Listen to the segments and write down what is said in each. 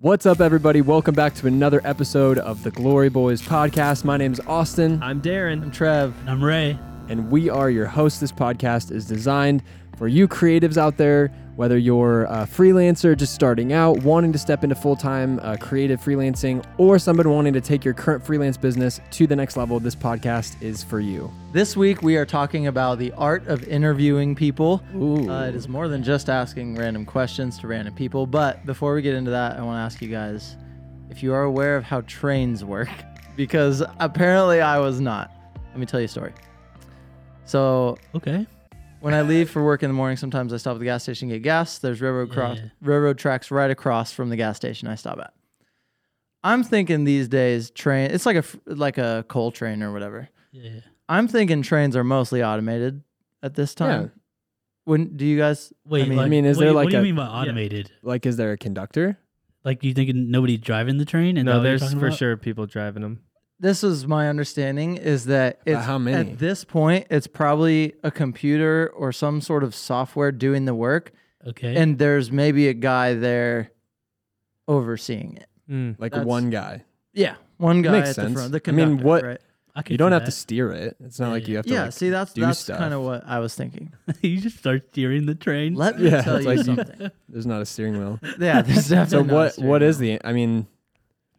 What's up, everybody? Welcome back to another episode of The Glory Boys Podcast. My name is Austin. I'm Darren. I'm Trev. And I'm Ray. And we are your hosts. This podcast is designed for you creatives out there, whether you're a freelancer just starting out, wanting to step into full-time creative freelancing, or somebody wanting to take your current freelance business to the next level. This podcast is for you. This week, we are talking about the art of interviewing people. It is more than just asking random questions to random people. But before we get into that, I want to ask you guys if you are aware of how trains work, because apparently I was not. Let me tell you a story. So, okay. When I leave for work in the morning, sometimes I stop at the gas station and get gas. There's railroad tracks right across from the gas station I stop at. I'm thinking these days train. It's like a coal train or whatever. Yeah. I'm thinking trains are mostly automated at this time. Yeah. Do you guys? Wait. What do you mean by automated? Like, is there a conductor? Like, you thinking nobody driving the train? And no, there's for sure people driving them. This is my understanding, is that it's, how many? At this point, it's probably a computer or some sort of software doing the work. Okay. And there's maybe a guy there overseeing it. One guy. Yeah. One guy makes at sense. The front. The conductor, right? You don't have to steer it. It's not like you have to that's kind of what I was thinking. You just start steering the train. Let me tell you something. There's not a steering wheel. Yeah, there's definitely not a steering wheel. So what is the...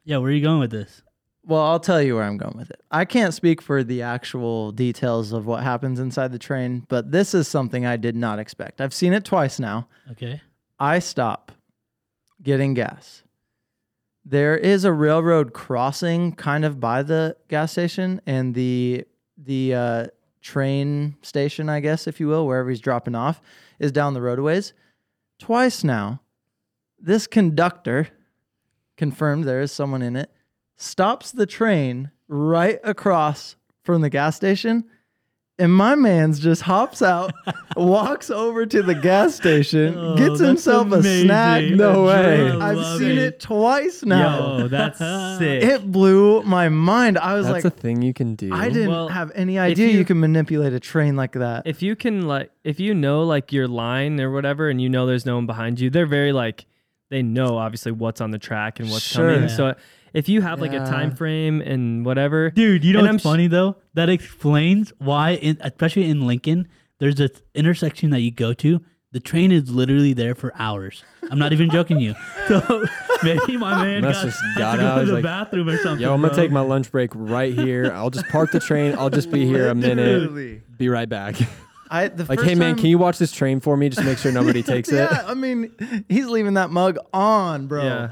Yeah, where are you going with this? Well, I'll tell you where I'm going with it. I can't speak for the actual details of what happens inside the train, but this is something I did not expect. I've seen it twice now. Okay. I stop getting gas. There is a railroad crossing kind of by the gas station and the train station, I guess, if you will, wherever he's dropping off, is down the roadways. Twice now, this conductor, confirmed there is someone in it, stops the train right across from the gas station, and my man's just hops out, walks over to the gas station, gets himself amazing. A snack. No way. I've seen it twice now. Yo, that's sick. It blew my mind. I was that's a thing you can do. I didn't have any idea you can manipulate a train like that. If you can, if you know, your line or whatever, and you know there's no one behind you, they're very, they know, obviously, what's on the track and what's coming. Yeah. So... if you have a time frame and whatever, dude, you know what's funny though? That explains why, especially in Lincoln, there's this intersection that you go to. The train is literally there for hours. I'm not even joking you. So maybe my man got out to the bathroom or something. Yo, I'm gonna take my lunch break right here. I'll just park the train. I'll just be here a minute. Be right back. Hey man, can you watch this train for me? Just make sure nobody takes it. Yeah, he's leaving that mug on, bro. Yeah.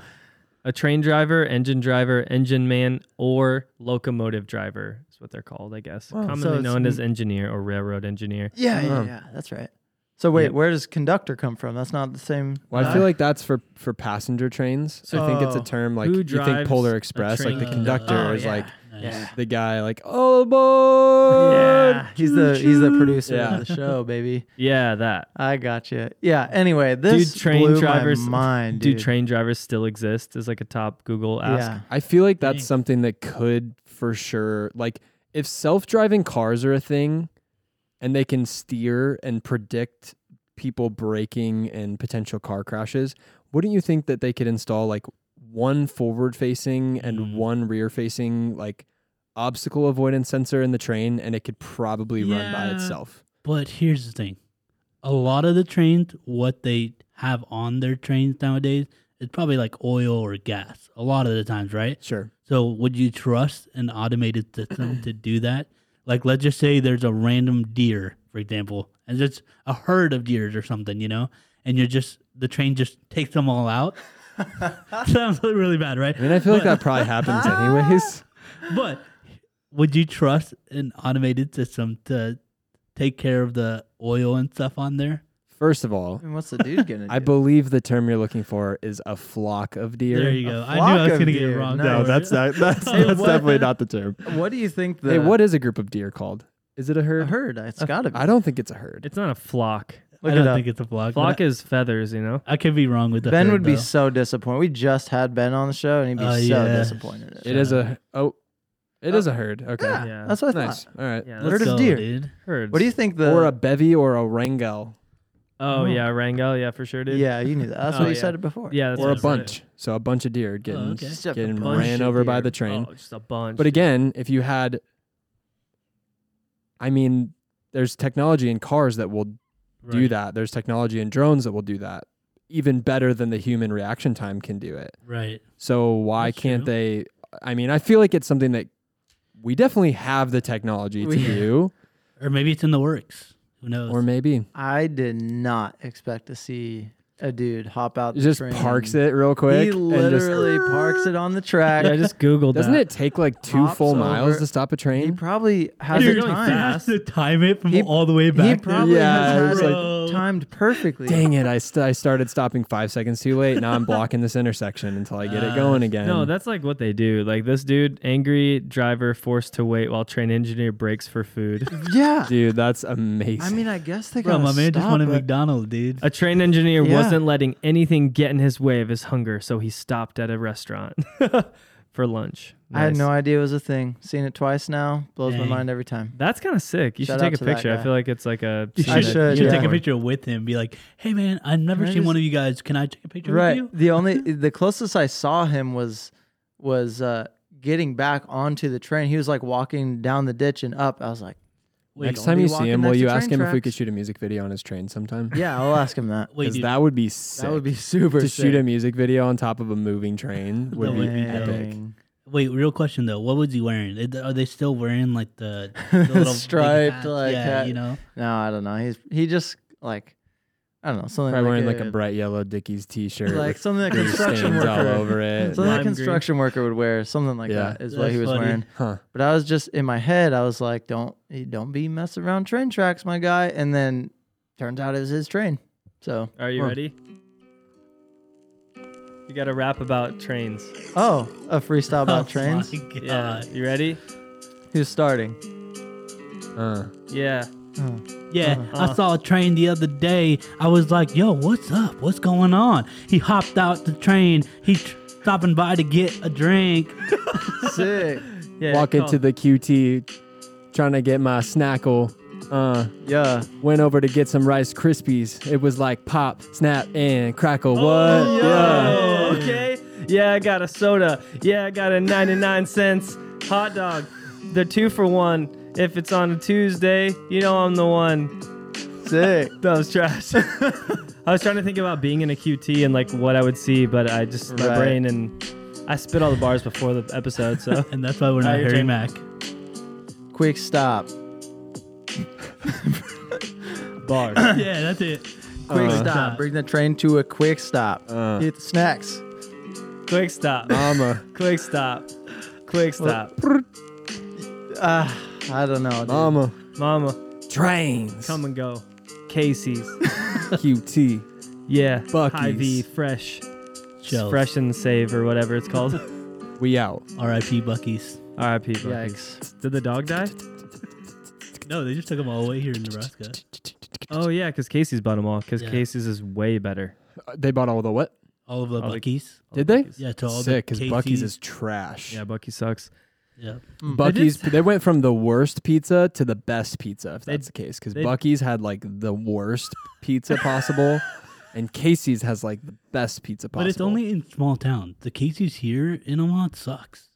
A train driver, engine man, or locomotive driver is what they're called, I guess. Well, commonly known as engineer or railroad engineer. Yeah, that's right. So wait, where does conductor come from? That's not the same. Well, I feel like that's for passenger trains. So I think it's a term like you think Polar Express, like the conductor is the guy all aboard. Yeah, he's the producer of the show, baby. Yeah, that. I got you. Yeah. Anyway, this blew my mind. Dude, train drivers still exist? Is a top Google ask. Yeah. I feel like that's something that could for sure if self-driving cars are a thing, and they can steer and predict people braking and potential car crashes, wouldn't you think that they could install one forward-facing and one rear-facing obstacle avoidance sensor in the train, and it could probably run by itself? But here's the thing. A lot of the trains, what they have on their trains nowadays is probably oil or gas a lot of the times, right? Sure. So would you trust an automated system to do that? Let's just say there's a random deer, for example, and it's a herd of deers or something, and the train just takes them all out. Sounds really bad, right? I feel that probably happens anyways. But would you trust an automated system to take care of the oil and stuff on there? First of all, what's the dude gonna do? I believe the term you're looking for is a flock of deer. There you go. I knew I was gonna get it wrong. No, that's not. That's definitely not the term. What do you think? What is a group of deer called? Is it a herd? A herd. It's gotta be. I don't think it's a herd. It's not a flock. I don't think it's a flock. Flock is feathers, I could be wrong with the Ben herd, would be though. So disappointed. We just had Ben on the show, and he'd be so disappointed. It is a herd. Okay. Yeah. That's what I thought. All right. Herd of deer. Dude. Herds. What do you think? Or a bevy or a wrangle. Oh, yeah, Wrangell, yeah, for sure, dude. Yeah, you knew that. That's what you said it before. Yeah, that's or what a bunch. So a bunch of deer getting ran over by the train. Oh, just a bunch. But again, if you had, I mean, there's technology in cars that will do that. There's technology in drones that will do that even better than the human reaction time can do it. Right. So why can't they? I mean, I feel like it's something that we definitely have the technology to do. Or maybe it's in the works. Who knows? Or maybe. I did not expect to see a dude hop out the train. Just parks it real quick. He literally parks it on the track. Yeah, I just Googled that. Doesn't it take like 2 full miles to stop a train? He probably has a time. He has to time it from all the way back. He probably has it timed perfectly. Dang it, I started stopping 5 seconds too late. Now I'm blocking this intersection until I get it going again. No, that's like what they do. Like this dude, angry driver forced to wait while train engineer breaks for food. Yeah. Dude, that's amazing. I mean, I guess they got to stop. My man just wanted McDonald's, dude. A train engineer wasn't letting anything get in his way of his hunger, so he stopped at a restaurant for lunch. Nice. I had no idea it was a thing. Seen it twice now. Blows my mind every time. That's kind of sick. You should take a picture. I feel like it's like a... You should take a picture with him and be like, hey, man, I've never seen one of you guys. Can I take a picture with you? The closest I saw him was getting back onto the train. He was like walking down the ditch and up. I was like, next time you see him, will you ask him if we could shoot a music video on his train sometime? Yeah, I'll ask him that. Because that would be sick. That would be super sick. To shoot a music video on top of a moving train would be epic. Wait, real question though. What was he wearing? Are they still wearing like the little striped like hat? You know? No, I don't know. He just like, I don't know, something probably like wearing like a bright yellow Dickies t-shirt, like something that construction worker all over it. Something that construction worker would wear, something like that is what he was wearing. Huh. But I was just in my head, I was like, don't be messing around train tracks, my guy. And then turns out it was his train. So are you ready? You got a rap about trains. Oh, a freestyle about trains. My God. Yeah, you ready? Who's starting? Yeah. Yeah, I saw a train the other day. I was like, yo, what's up? What's going on? He hopped out the train. He's stopping by to get a drink. Sick. Yeah, walking to the QT, trying to get my snackle. Went over to get some Rice Krispies. It was like pop, snap, and crackle. What? Oh, yeah. Okay. Yeah, I got a soda. Yeah, I got a 99-cent hot dog. They're 2 for $1. If it's on a Tuesday, you know I'm the one. Sick. That was trash. I was trying to think about being in a QT and like what I would see, but I just my brain and I spit all the bars before the episode. So and that's why we're not hearing Mac. Quick stop. Bars. Yeah, that's it. Quick stop. Bring the train to a quick stop. Get the snacks. Quick stop, mama. Quick stop. Quick stop. I don't know, dude. Mama. Trains. Come and go. Casey's. QT. Yeah. Buc-ee's. Hy-Vee. Fresh. Shells. Fresh and Save or whatever it's called. We out. R.I.P. Buc-ee's. R.I.P. Buc-ee's. Yikes. Did the dog die? No, they just took them all away here in Nebraska. Oh, yeah, because Casey's bought them all. Because Casey's is way better. They bought all the what? All of the Buc-ee's. Did they? Yeah, to all sick, because Buc-ee's is trash. Yeah, Buc-ee's sucks. Yeah, Buc-ee's. They went from the worst pizza to the best pizza, if that's the case. Because Buc-ee's had like the worst pizza possible, and Casey's has like the best pizza possible. But it's only in small town. The Casey's here in Omaha sucks.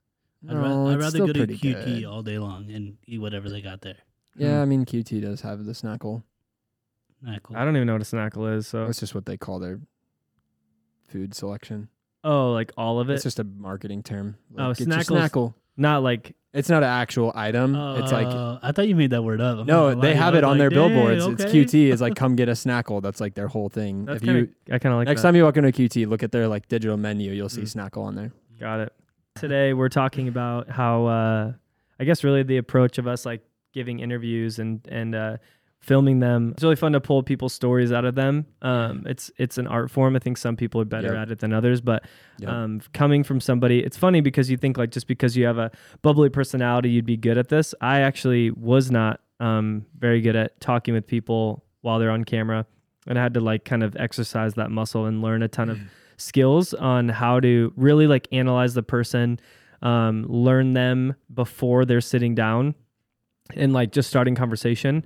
I'd rather go to QT all day long and eat whatever they got there. Yeah, I mean QT does have the snackle. I don't even know what a snackle is. So that's just what they call their food selection. Oh, like all of it. It's just a marketing term. Like, oh, snackle. Not like it's not an actual item. It's like I thought you made that word up. No, they have it on their billboards. Okay. It's QT. It's like come get a snackle. That's like their whole thing. That's I kind of like. Next time you walk into a QT, look at their like digital menu. You'll see snackle on there. Got it. Today we're talking about how I guess really the approach of us like giving interviews and filming them. It's really fun to pull people's stories out of them. It's an art form. I think some people are better at it than others, but coming from somebody, it's funny because you think like just because you have a bubbly personality, you'd be good at this. I actually was not very good at talking with people while they're on camera, and I had to like kind of exercise that muscle and learn a ton of skills on how to really like analyze the person, learn them before they're sitting down. and like just starting conversation,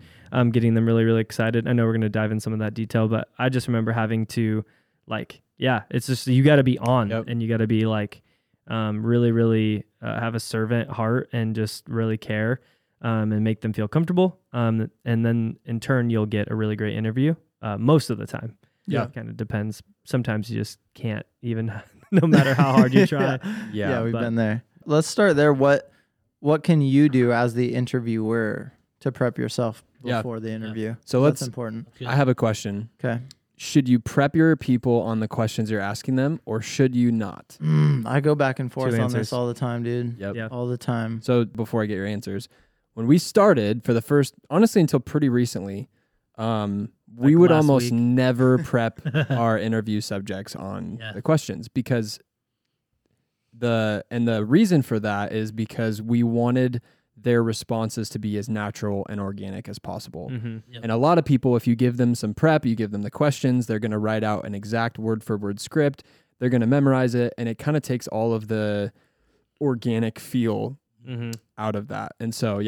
getting them really, really excited. I know we're going to dive in some of that detail, but I just remember having to like, yeah, it's just, you got to be on and you got to be like, really, really have a servant heart and just really care, and make them feel comfortable. And then in turn, you'll get a really great interview most of the time. Yeah. It kind of depends. Sometimes you just can't even, no matter how hard you try. We've been there. Let's start there. What can you do as the interviewer to prep yourself before the interview? Yeah. So that's important. I have a question. Okay. Should you prep your people on the questions you're asking them, or should you not? I go back and forth on this all the time, dude. Yep. All the time. So before I get your answers, when we started for the first, honestly, until pretty recently, like we would almost never prep our interview subjects on the questions because the reason for that is because we wanted their responses to be as natural and organic as possible. Mm-hmm. Yep. And a lot of people, if you give them some prep, you give them the questions, they're going to write out an exact word for word script. They're going to memorize it. And it kind of takes all of the organic feel out of that. And so,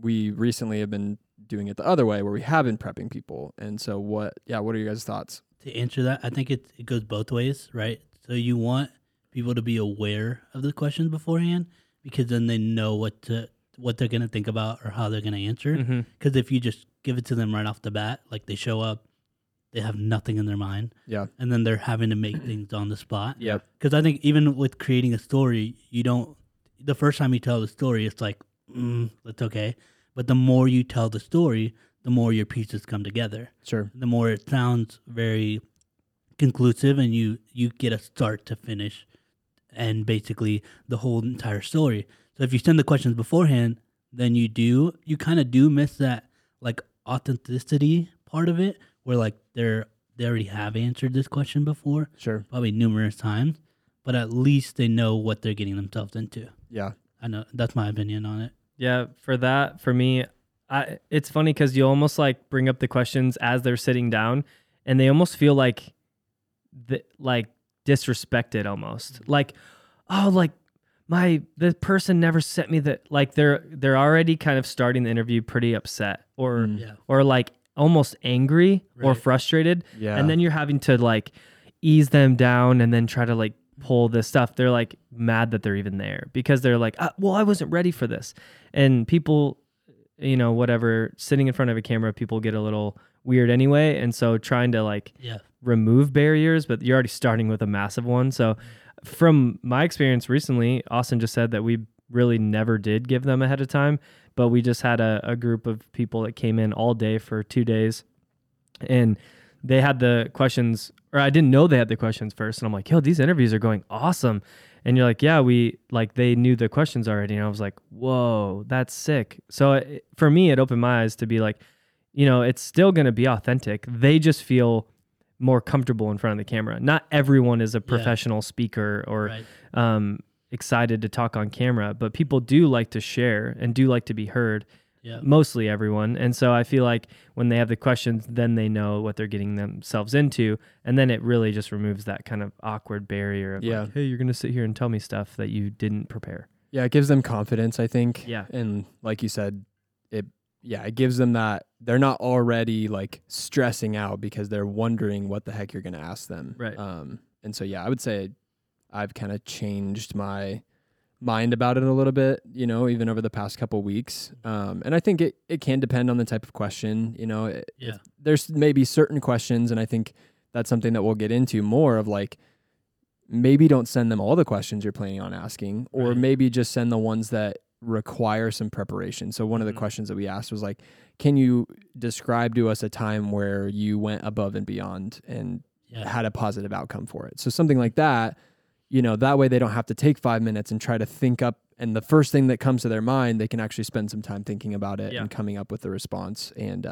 we recently have been doing it the other way where we have been prepping people. And so what are your guys' thoughts? To answer that, I think it goes both ways, right? So you want people to be aware of the questions beforehand, because then they know what they're going to think about or how they're going to answer. Because if you just give it to them right off the bat, like they show up, they have nothing in their mind. Yeah. And then they're having to make things on the spot. Yeah. Because I think even with creating a story, the first time you tell the story, it's like, that's okay. But the more you tell the story, the more your pieces come together. Sure. The more it sounds very conclusive and you get a start to finish and basically the whole entire story. So if you send the questions beforehand, then you kind of do miss that like authenticity part of it where like they already have answered this question before. Sure. Probably numerous times, but at least they know what they're getting themselves into. Yeah. I know that's my opinion on it. Yeah, for that, for me, it's funny because you almost like bring up the questions as they're sitting down and they almost feel like disrespected almost. Like, oh, like the person never sent me that. Like they're already kind of starting the interview pretty upset or like almost angry or frustrated. Yeah. And then you're having to like ease them down and then try to like pull this stuff. They're like mad that they're even there because they're like, well, I wasn't ready for this. And people, whatever, sitting in front of a camera, people get a little weird anyway. And so trying to like remove barriers, but you're already starting with a massive one. So from my experience recently, Austin just said that we really never did give them ahead of time, but we just had a group of people that came in all day for 2 days and they had the questions, or I didn't know they had the questions first. And I'm like, yo, these interviews are going awesome. And you're like, yeah, they knew the questions already. And I was like, whoa, that's sick. So for me, it opened my eyes to be like, it's still going to be authentic. They just feel more comfortable in front of the camera. Not everyone is a professional speaker or excited to talk on camera, but people do like to share and do like to be heard. Yeah. Mostly everyone. And so I feel like when they have the questions, then they know what they're getting themselves into. And then it really just removes that kind of awkward barrier of like, hey, you're going to sit here and tell me stuff that you didn't prepare. Yeah. It gives them confidence, I think. Yeah. And like you said, it gives them that they're not already like stressing out because they're wondering what the heck you're going to ask them. Right. And so, I would say I've kind of changed my mind about it a little bit, even over the past couple of weeks. And I think it can depend on the type of question, there's maybe certain questions. And I think that's something that we'll get into more of like, maybe don't send them all the questions you're planning on asking, or maybe just send the ones that require some preparation. So one of the questions that we asked was like, can you describe to us a time where you went above and beyond and had a positive outcome for it? So something like that. That way they don't have to take 5 minutes and try to think up. And the first thing that comes to their mind, they can actually spend some time thinking about it and coming up with the response. And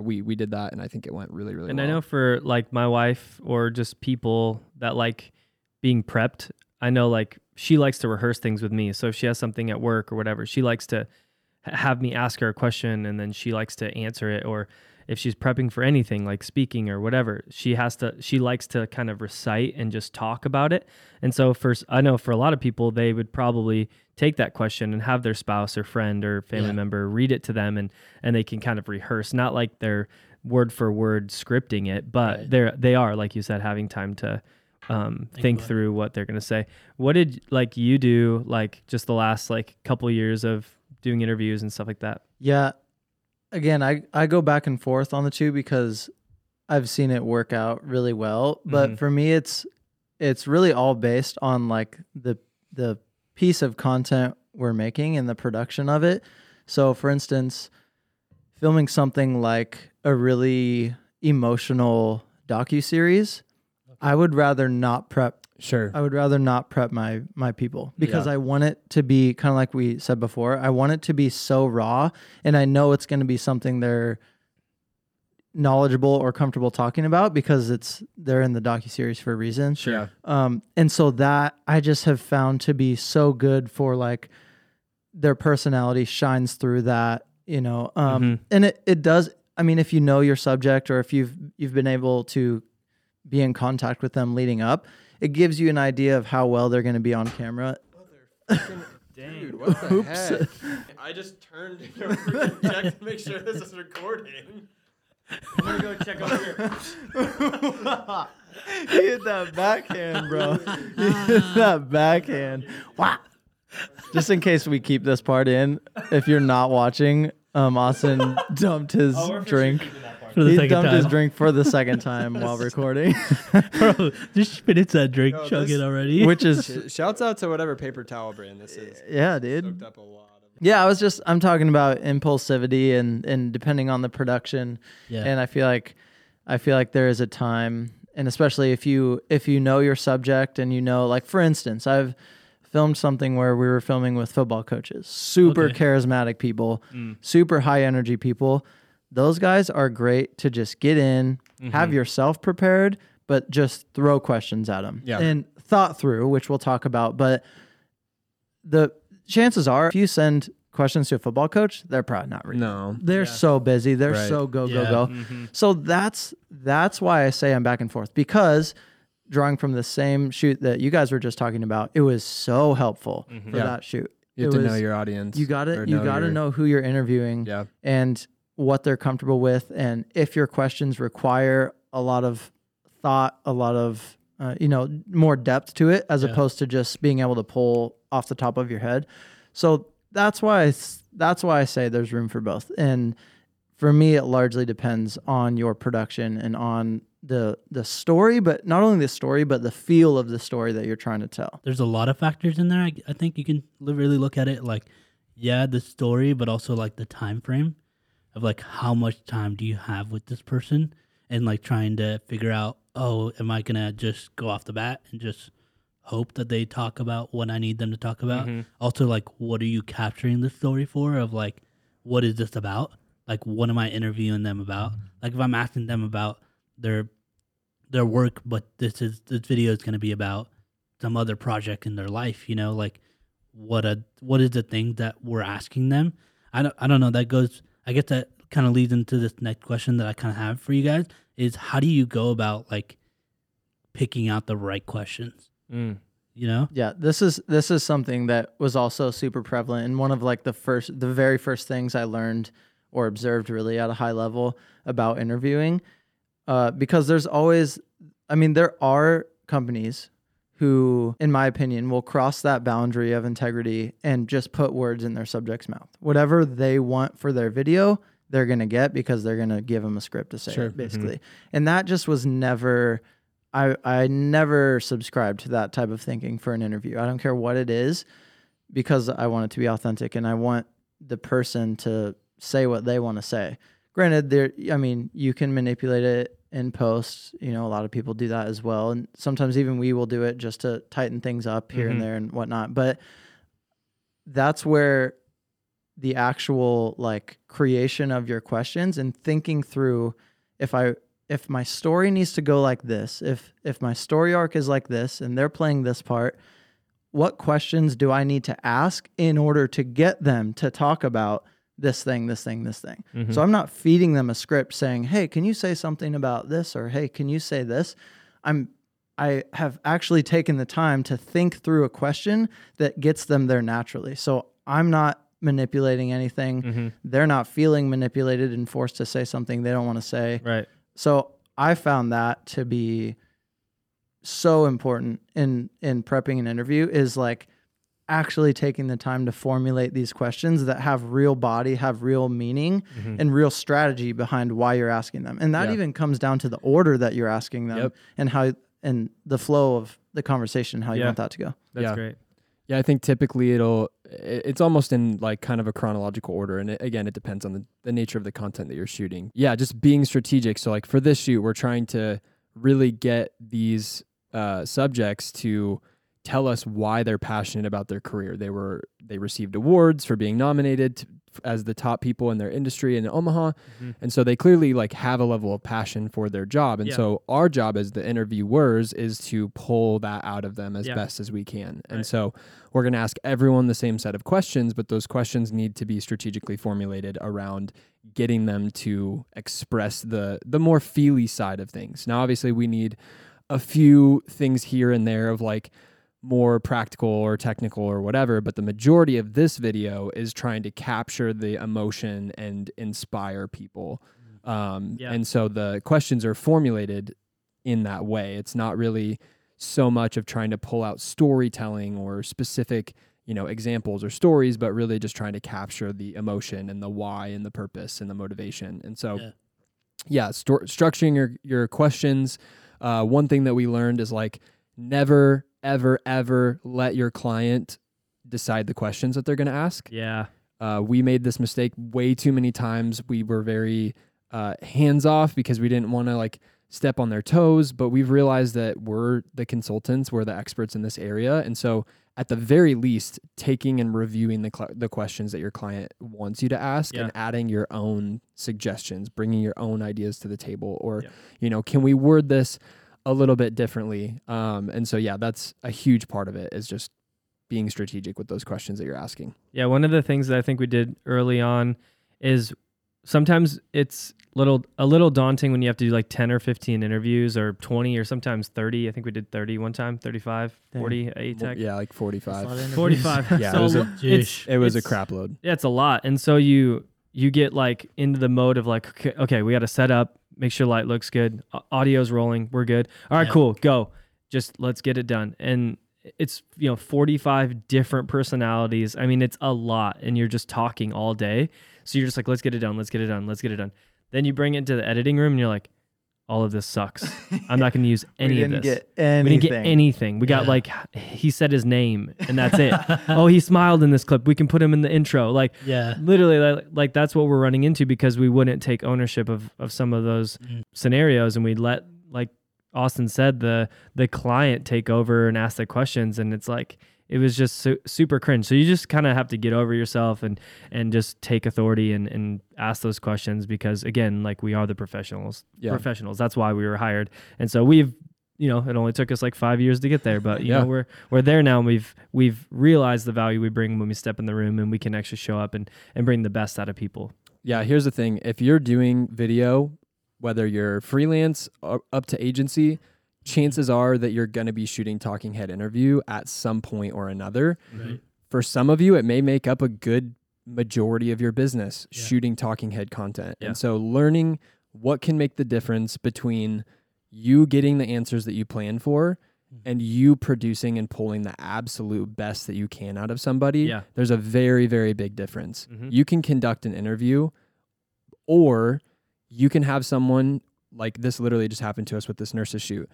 we did that. And I think it went really, really well. And I know for like my wife or just people that like being prepped, I know like she likes to rehearse things with me. So if she has something at work or whatever, she likes to have me ask her a question and then she likes to answer it. Or if she's prepping for anything like speaking or whatever, she likes to kind of recite and just talk about it. And so I know for a lot of people, they would probably take that question and have their spouse or friend or family member read it to them, and they can kind of rehearse, not like they're word for word scripting it, but they are, like you said, having time to think through what they're going to say. What did you do just the last couple years of doing interviews and stuff like that? Yeah. Again, I go back and forth on the two because I've seen it work out really well. But for me, it's really all based on the piece of content we're making and the production of it. So for instance, filming something like a really emotional docuseries, I would rather not prep. Sure. I would rather not prep my people because I want it to be kind of like we said before. I want it to be so raw, and I know it's going to be something they're knowledgeable or comfortable talking about because they're in the docuseries for a reason. Sure. And so that I just have found to be so good for their personality shines through that, and it does. I mean, if you know your subject or if you've been able to be in contact with them leading up, it gives you an idea of how well they're going to be on camera. Dang. Dude, what the heck? I just turned it over to check to make sure this is recording. I'm going to go check over here. He hit that backhand, bro. Wow. Just in case we keep this part in, if you're not watching, Austin dumped his drink. He dumped his drink for the second time while recording. Bro, just finish that drink, chug it already. Which is shouts out to whatever paper towel brand this is. Yeah, dude. Soaked up a lot of it. Yeah, I'm talking about impulsivity and depending on the production. Yeah. And I feel like there is a time, and especially if you know your subject and for instance, I've filmed something where we were filming with football coaches, super charismatic people, super high energy people. Those guys are great to just get in, have yourself prepared, but just throw questions at them and thought through, which we'll talk about. But the chances are, if you send questions to a football coach, they're probably not reading. No, they're so busy. They're so go. So that's why I say I'm back and forth, because drawing from the same shoot that you guys were just talking about, it was so helpful for that shoot. You have to know your audience. You got to know who you're interviewing. Yeah. And what they're comfortable with, and if your questions require a lot of thought, a lot of more depth to it, as opposed to just being able to pull off the top of your head. So that's why I say there's room for both. And for me, it largely depends on your production and on the story, but not only the story, but the feel of the story that you're trying to tell. There's a lot of factors in there. I think you can really look at it the story, but also the time frame of how much time do you have with this person, and trying to figure out, am I going to just go off the bat and just hope that they talk about what I need them to talk about? Also, what are you capturing the story for of what is this about? What am I interviewing them about? If I'm asking them about their work, but this video is going to be about some other project in their life, what is the thing that we're asking them? I don't know. That goes... I guess that kind of leads into this next question that I kind of have for you guys is, how do you go about picking out the right questions? Yeah, this is something that was also super prevalent, and one of the very first things I learned or observed really at a high level about interviewing, because there are companies who, in my opinion, will cross that boundary of integrity and just put words in their subject's mouth. Whatever they want for their video, they're going to get, because they're going to give them a script to say it, basically. And that just was never... I never subscribed to that type of thinking for an interview. I don't care what it is, because I want it to be authentic, and I want the person to say what they want to say. Granted, you can manipulate it in post, a lot of people do that as well. And sometimes even we will do it just to tighten things up here and there and whatnot. But that's where the actual creation of your questions and thinking through, if my story needs to go like this, if my story arc is like this and they're playing this part, what questions do I need to ask in order to get them to talk about this thing. Mm-hmm. So I'm not feeding them a script saying, hey, can you say something about this? Or, hey, can you say this? I have actually taken the time to think through a question that gets them there naturally. So I'm not manipulating anything. Mm-hmm. They're not feeling manipulated and forced to say something they don't want to say. Right. So I found that to be so important in prepping an interview, is like actually taking the time to formulate these questions that have real body, have real meaning, mm-hmm. and real strategy behind why you're asking them. And that even comes down to the order that you're asking them and how, and the flow of the conversation, how you want that to go. That's great. Yeah, I think typically it's almost in like kind of a chronological order. And it depends on the nature of the content that you're shooting. Yeah, just being strategic. So like for this shoot, we're trying to really get these subjects to tell us why they're passionate about their career. They received awards for being nominated as the top people in their industry in Omaha. Mm-hmm. And so they clearly like have a level of passion for their job. And so our job as the interviewers is to pull that out of them as best as we can. And so we're going to ask everyone the same set of questions, but those questions need to be strategically formulated around getting them to express the more feely side of things. Now, obviously we need a few things here and there of like more practical or technical or whatever, but the majority of this video is trying to capture the emotion and inspire people. And so the questions are formulated in that way. It's not really so much of trying to pull out storytelling or specific, examples or stories, but really just trying to capture the emotion and the why and the purpose and the motivation. And so, structuring your questions. One thing that we learned is like never, ever, ever let your client decide the questions that they're going to ask. Yeah. We made this mistake way too many times. We were very hands-off because we didn't want to like step on their toes, but we've realized that we're the consultants, we're the experts in this area. And so at the very least, taking and reviewing the questions that your client wants you to ask and adding your own suggestions, bringing your own ideas to the table, or, can we word this a little bit differently? And so, that's a huge part of it, is just being strategic with those questions that you're asking. Yeah. One of the things that I think we did early on is sometimes it's a little daunting when you have to do like 10 or 15 interviews or 20 or sometimes 30. I think we did 30 one time, 35, 40, ATEC. Yeah, like 45. 45. Yeah, so it was a crap load. Yeah, it's a lot. And so you get like into the mode of like, okay, we got to set up, make sure light looks good, audio's rolling, we're good. All right, cool, go. Just let's get it done. And it's 45 different personalities. I mean, it's a lot, and you're just talking all day. So you're just like, let's get it done. Then you bring it to the editing room, and you're like, all of this sucks. I'm not going to use any of this. We didn't get anything. We got like, he said his name, and that's it. Oh, he smiled in this clip. We can put him in the intro. Like, literally, like that's what we're running into, because we wouldn't take ownership of some of those scenarios, and we'd let, like Austin said, the client take over and ask the questions, and it's like, it was just super cringe. So you just kind of have to get over yourself and just take authority and ask those questions, because again, like, we are the professionals. Yeah. Professionals. That's why we were hired. And so we've, it only took us like 5 years to get there, but we're there now, and we've realized the value we bring when we step in the room, and we can actually show up and bring the best out of people. Yeah, here's the thing. If you're doing video, whether you're freelance or up to agency, chances are that you're going to be shooting talking head interview at some point or another. Right. For some of you, it may make up a good majority of your business, shooting talking head content. Yeah. And so learning what can make the difference between you getting the answers that you plan for and you producing and pulling the absolute best that you can out of somebody, there's a very, very big difference. Mm-hmm. You can conduct an interview, or you can have someone, like this literally just happened to us with this nurse's shoot.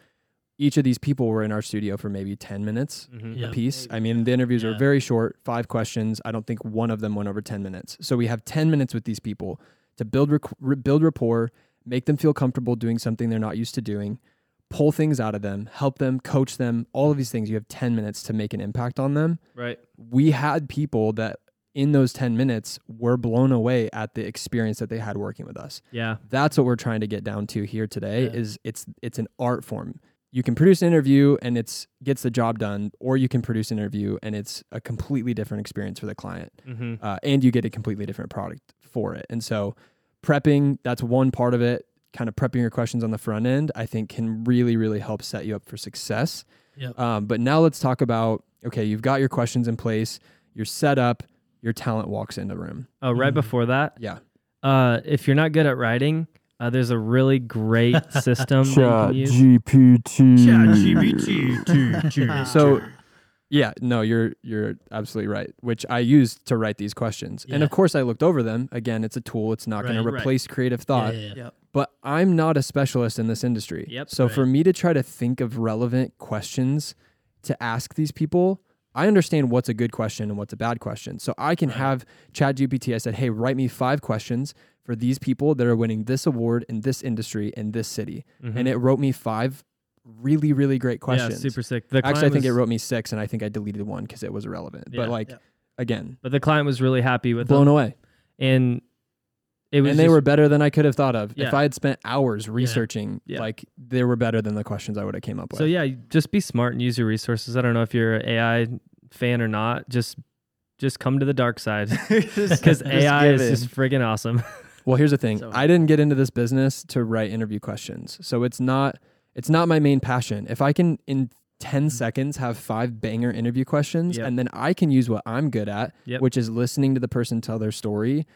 Each of these people were in our studio for maybe 10 minutes apiece. I mean, the interviews were very short, 5 questions. I don't think one of them went over 10 minutes. So we have 10 minutes with these people to build rapport, make them feel comfortable doing something they're not used to doing, pull things out of them, help them, coach them, all of these things. You have 10 minutes to make an impact on them. Right. We had people that in those 10 minutes were blown away at the experience that they had working with us. Yeah. That's what we're trying to get down to here today, is it's an art form. you can produce an interview and it gets the job done, or you can produce an interview and it's a completely different experience for the client, mm-hmm. And you get a completely different product for it. And so prepping, that's one part of it. Kind of prepping your questions on the front end, I think can really, really help set you up for success. Yep. But now let's talk about, okay, you've got your questions in place, you're set up, your talent walks in the room. Oh, right mm-hmm. before that? Yeah. If you're not good at writing, there's a really great system that you can use. ChatGPT. ChatGPT. So, yeah, no, you're absolutely right, which I used to write these questions. Yeah. And of course I looked over them. Again, it's a tool. It's not going to replace creative thought. Yeah. But I'm not a specialist in this industry. Yep, so for me to try to think of relevant questions to ask these people, I understand what's a good question and what's a bad question. So I can have ChatGPT. I said, hey, write me 5 questions for these people that are winning this award in this industry in this city. Mm-hmm. And it wrote me 5 really, really great questions. Yeah, super sick. Actually, I think it wrote me 6, and I think I deleted 1 because it was irrelevant. Yeah, but again. But the client was really happy with it. Blown away. And it was they were better than I could have thought of. Yeah. If I had spent hours researching, they were better than the questions I would have came up with. So yeah, just be smart and use your resources. I don't know if you're an AI fan or not. Just come to the dark side because AI is just friggin' awesome. Well, here's the thing. So, I didn't get into this business to write interview questions. So it's not my main passion. If I can in 10 seconds have 5 banger interview questions and then I can use what I'm good at, which is listening to the person tell their story,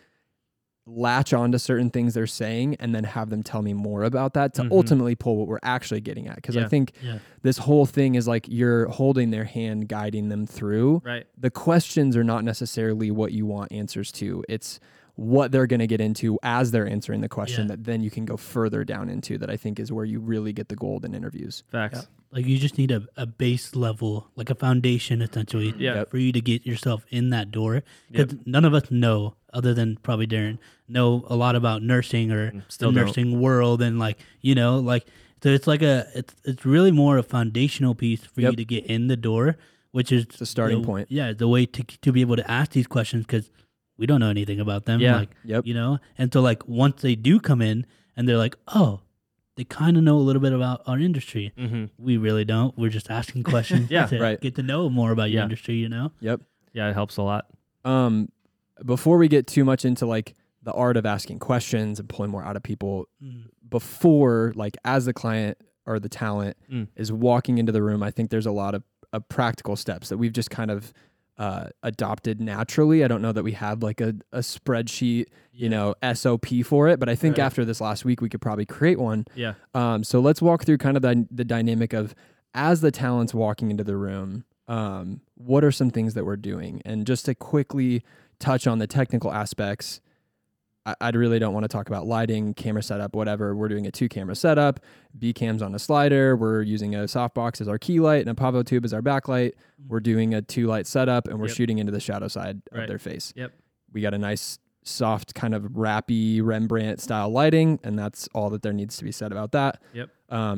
latch on to certain things they're saying, and then have them tell me more about that to ultimately pull what we're actually getting at. Because I think this whole thing is like you're holding their hand, guiding them through. Right. The questions are not necessarily what you want answers to. It's what they're going to get into as they're answering the question that then you can go further down into, that I think is where you really get the gold in interviews. Facts. Yeah. Like you just need a base level, like a foundation essentially for you to get yourself in that door. Because none of us know, other than probably Darren, know a lot about nursing or nursing world. And so it's like it's really more a foundational piece for you to get in the door, which is the starting point. Yeah. The way to be able to ask these questions, because we don't know anything about them. Yeah. And so once they do come in and they're like, oh, they kind of know a little bit about our industry. Mm-hmm. We really don't. We're just asking questions to get to know more about your industry, Yep. Yeah, it helps a lot. Before we get too much into the art of asking questions and pulling more out of people, before as the client or the talent is walking into the room, I think there's a lot of practical steps that we've just kind of adopted naturally. I don't know that we have a spreadsheet, SOP for it, but I think after this last week, we could probably create one. Yeah. So let's walk through kind of the dynamic of, as the talent's walking into the room, what are some things that we're doing? And just to quickly touch on the technical aspects, I really don't want to talk about lighting, camera setup, whatever. We're doing a 2-camera setup, B cams on a slider. We're using a softbox as our key light and a pavo tube as our backlight. We're doing a 2-light setup, and we're shooting into the shadow side of their face. Yep. We got a nice soft kind of wrappy Rembrandt style lighting, and that's all that there needs to be said about that. Yep.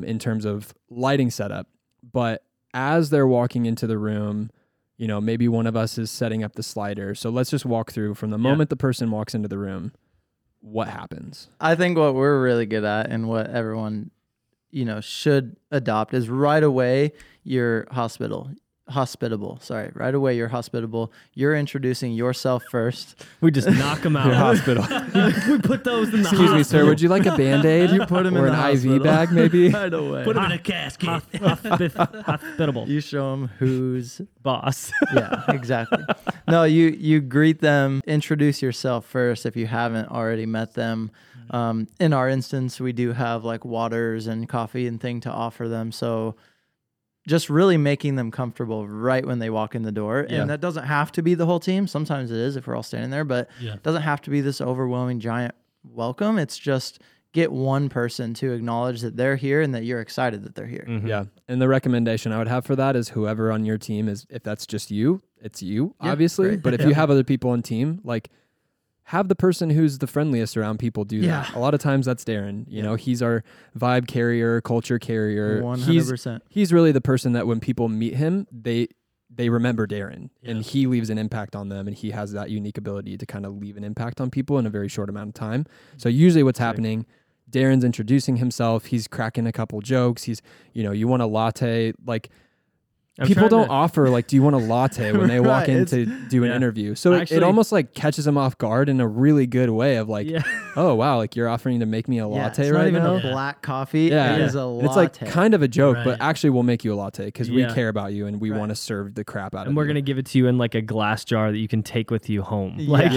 In terms of lighting setup. But as they're walking into the room, maybe one of us is setting up the slider. So let's just walk through from the moment the person walks into the room. What happens? I think what we're really good at, and what everyone, should adopt, is right away you're hospitable. Sorry, right away you're hospitable. You're introducing yourself first. We just knock them out. Hospital. We put those in the Excuse hospital. Me, sir. Would you like a Band-Aid? You put them in an IV bag, maybe. Right away. Put them in a casket. Hospitable. You show them who's boss. Yeah, exactly. No, you greet them. Introduce yourself first if you haven't already met them. In our instance, we do have waters and coffee and thing to offer them. So just really making them comfortable right when they walk in the door. Yeah. And that doesn't have to be the whole team. Sometimes it is if we're all standing there, but it doesn't have to be this overwhelming giant welcome. It's just get one person to acknowledge that they're here and that you're excited that they're here. Mm-hmm. Yeah. And the recommendation I would have for that is whoever on your team is, if that's just you, it's you, obviously. Right. But if you have other people on team, have the person who's the friendliest around people do that. A lot of times that's Darren. You know, he's our vibe carrier, culture carrier. 100%. He's really the person that when people meet him, they remember Darren. Yeah. And he leaves an impact on them, and he has that unique ability to kind of leave an impact on people in a very short amount of time. So usually what's happening, Darren's introducing himself. He's cracking a couple jokes. He's, you know, you want a latte? Like, people don't offer, like, do you want a latte when they walk in to do an interview? So it almost like catches them off guard in a really good way of like, oh, wow, like you're offering to make me a latte right now. It's not even a black coffee. Yeah. It is a latte. It's like kind of a joke, but actually we'll make you a latte because we care about you and we want to serve the crap out of you. And we're going to give it to you in like a glass jar that you can take with you home. Like,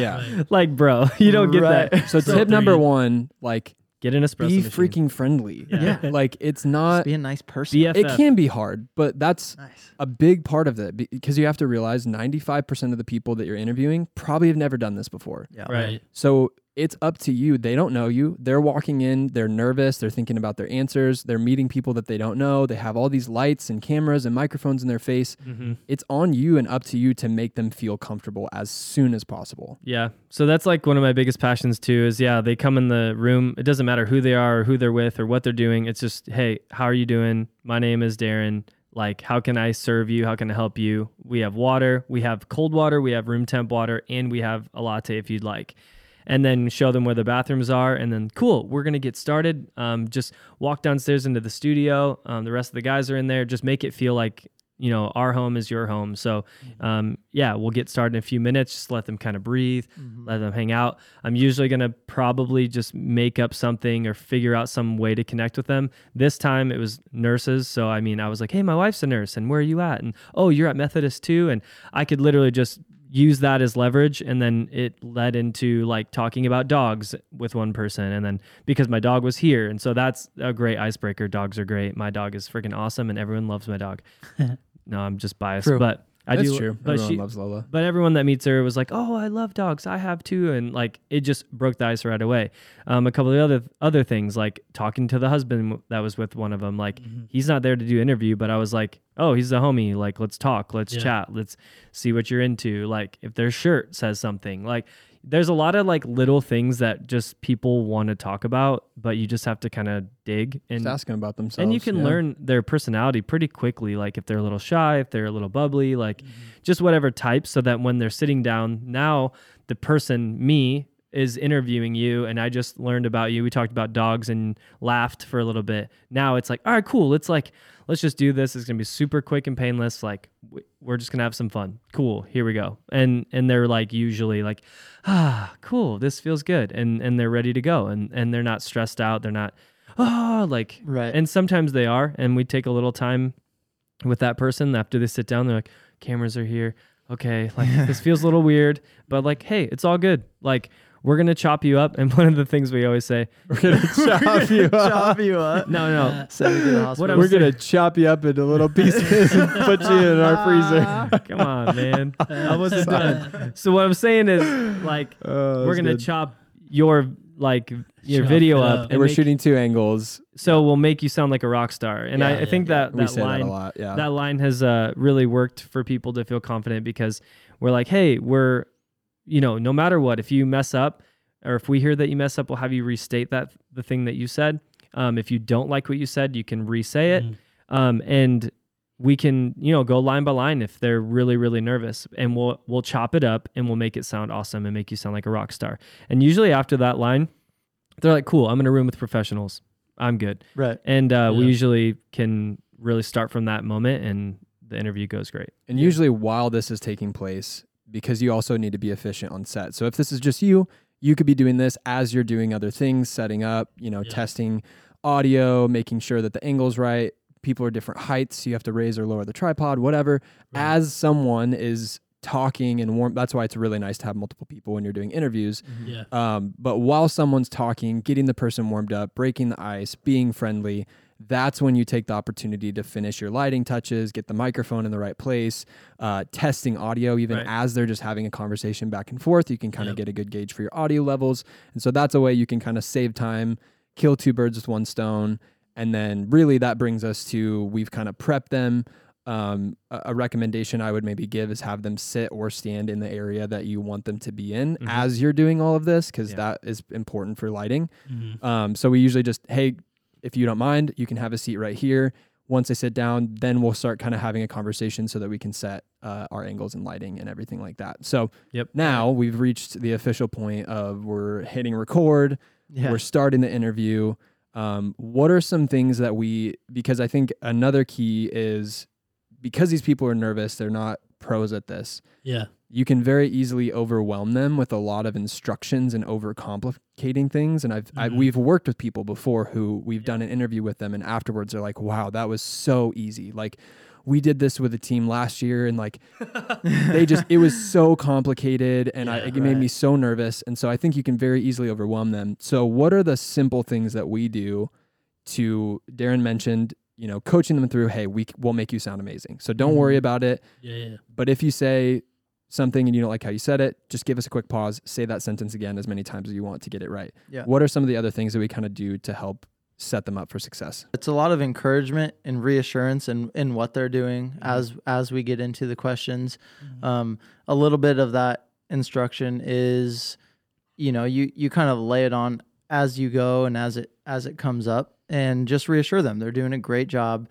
like, bro, you don't get that. So tip number one, like, get an espresso machine. Be freaking friendly. Yeah. Like, it's not... Just be a nice person. BFF. It can be hard, but that's a big part of it because you have to realize 95% of the people that you're interviewing probably have never done this before. Yeah. Right. So it's up to you. They don't know you. They're walking in. They're nervous. They're thinking about their answers. They're meeting people that they don't know. They have all these lights and cameras and microphones in their face. Mm-hmm. It's on you and up to you to make them feel comfortable as soon as possible. Yeah. So that's like one of my biggest passions too is, they come in the room. It doesn't matter who they are or who they're with or what they're doing. It's just, hey, how are you doing? My name is Darren. Like, how can I serve you? How can I help you? We have water. We have cold water. We have room temp water. And we have a latte if you'd like. And then show them where the bathrooms are, and then, cool, we're going to get started. Just walk downstairs into the studio. The rest of the guys are in there. Just make it feel like, you know, our home is your home. So, we'll get started in a few minutes. Just let them kind of breathe, let them hang out. I'm usually going to probably just make up something or figure out some way to connect with them. This time it was nurses. So, I mean, I was like, hey, my wife's a nurse, and where are you at? And, oh, you're at Methodist too? And I could literally just use that as leverage, and then it led into like talking about dogs with one person, and then because my dog was here, and so that's a great icebreaker. Dogs are great. My dog is freaking awesome, and everyone loves my dog. No, I'm just biased, but that's true. But everyone loves Lola. But everyone that meets her was like, "Oh, I love dogs. I have too," and like it just broke the ice right away. A couple of other things, like talking to the husband that was with one of them. Like he's not there to do interview, but I was like, "Oh, he's the homie. Like let's talk, let's chat, let's see what you're into." Like if their shirt says something, like there's a lot of like little things that just people want to talk about, but you just have to kind of dig and just ask them about themselves. And you can learn their personality pretty quickly. Like if they're a little shy, if they're a little bubbly, like just whatever type, so that when they're sitting down, now the person, me, is interviewing you, and I just learned about you. We talked about dogs and laughed for a little bit. Now it's like, all right, cool. Let's just do this. It's going to be super quick and painless. Like we're just going to have some fun. Cool. Here we go. And they're like, usually like, ah, cool. This feels good. And they're ready to go, and they're not stressed out. They're not, and sometimes they are. And we take a little time with that person after they sit down. They're like, cameras are here. Okay. Like this feels a little weird, but like, hey, it's all good. Like, we're going to chop you up. And one of the things we always say, we're going to chop you up. No. So we're going to chop you up into little pieces and put you in our freezer. Come on, man. I wasn't done. So what I'm saying is, like, we're going to chop your video up. And we're shooting two angles. So we'll make you sound like a rock star. And I think that line has really worked for people to feel confident, because we're like, hey, we're... You know, no matter what, if you mess up, or if we hear that you mess up, we'll have you restate the thing that you said. If you don't like what you said, you can re-say it. And we can, you know, go line by line if they're really, really nervous. And we'll chop it up, and we'll make it sound awesome and make you sound like a rock star. And usually after that line, they're like, cool, I'm in a room with professionals. I'm good. Right. And we usually can really start from that moment, and the interview goes great. And usually while this is taking place, because you also need to be efficient on set. So if this is just you could be doing this as you're doing other things, setting up, you know, testing audio, making sure that the angle's right. People are different heights. So you have to raise or lower the tripod, whatever. Right. As someone is talking and warm, that's why it's really nice to have multiple people when you're doing interviews. Yeah. But while someone's talking, getting the person warmed up, breaking the ice, being friendly, that's when you take the opportunity to finish your lighting touches, get the microphone in the right place, testing audio, even as they're just having a conversation back and forth, you can kind of get a good gauge for your audio levels. And so that's a way you can kind of save time, kill two birds with one stone. And then really that brings us to, we've kind of prepped them. A recommendation I would maybe give is have them sit or stand in the area that you want them to be in as you're doing all of this, because that is important for lighting. So we usually just, hey, if you don't mind, you can have a seat right here. Once I sit down, then we'll start kind of having a conversation so that we can set our angles and lighting and everything like that. So now we've reached the official point of we're hitting record. Yeah. We're starting the interview. What are some things that because I think another key is because these people are nervous, they're not pros at this. Yeah. You can very easily overwhelm them with a lot of instructions and overcomplicating things. And we've worked with people before who we've done an interview with them, and afterwards they're like, wow, that was so easy. Like, we did this with a team last year, and like it was so complicated, and it made me so nervous. And so I think you can very easily overwhelm them. So what are the simple things that we do to, Darren mentioned, you know, coaching them through, hey, we'll make you sound amazing. So don't worry about it. Yeah. But if you say something and you don't like how you said it, just give us a quick pause, say that sentence again as many times as you want to get it right. Yeah. What are some of the other things that we kind of do to help set them up for success? It's a lot of encouragement and reassurance in what they're doing as we get into the questions. Mm-hmm. A little bit of that instruction is, you know, you kind of lay it on as you go and as it comes up, and just reassure them they're doing a great job.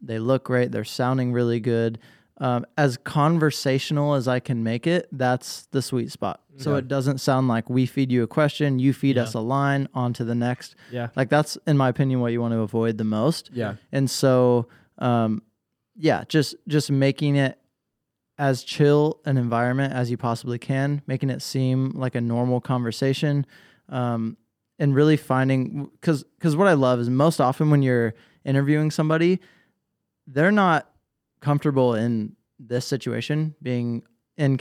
They look great. They're sounding really good. As conversational as I can make it, that's the sweet spot. Yeah. So it doesn't sound like we feed you a question, you feed us a line, on to the next. Yeah. Like, that's, in my opinion, what you want to avoid the most. Yeah. And so, just making it as chill an environment as you possibly can, making it seem like a normal conversation, and really finding, because what I love is most often when you're interviewing somebody, they're not comfortable in this situation, being in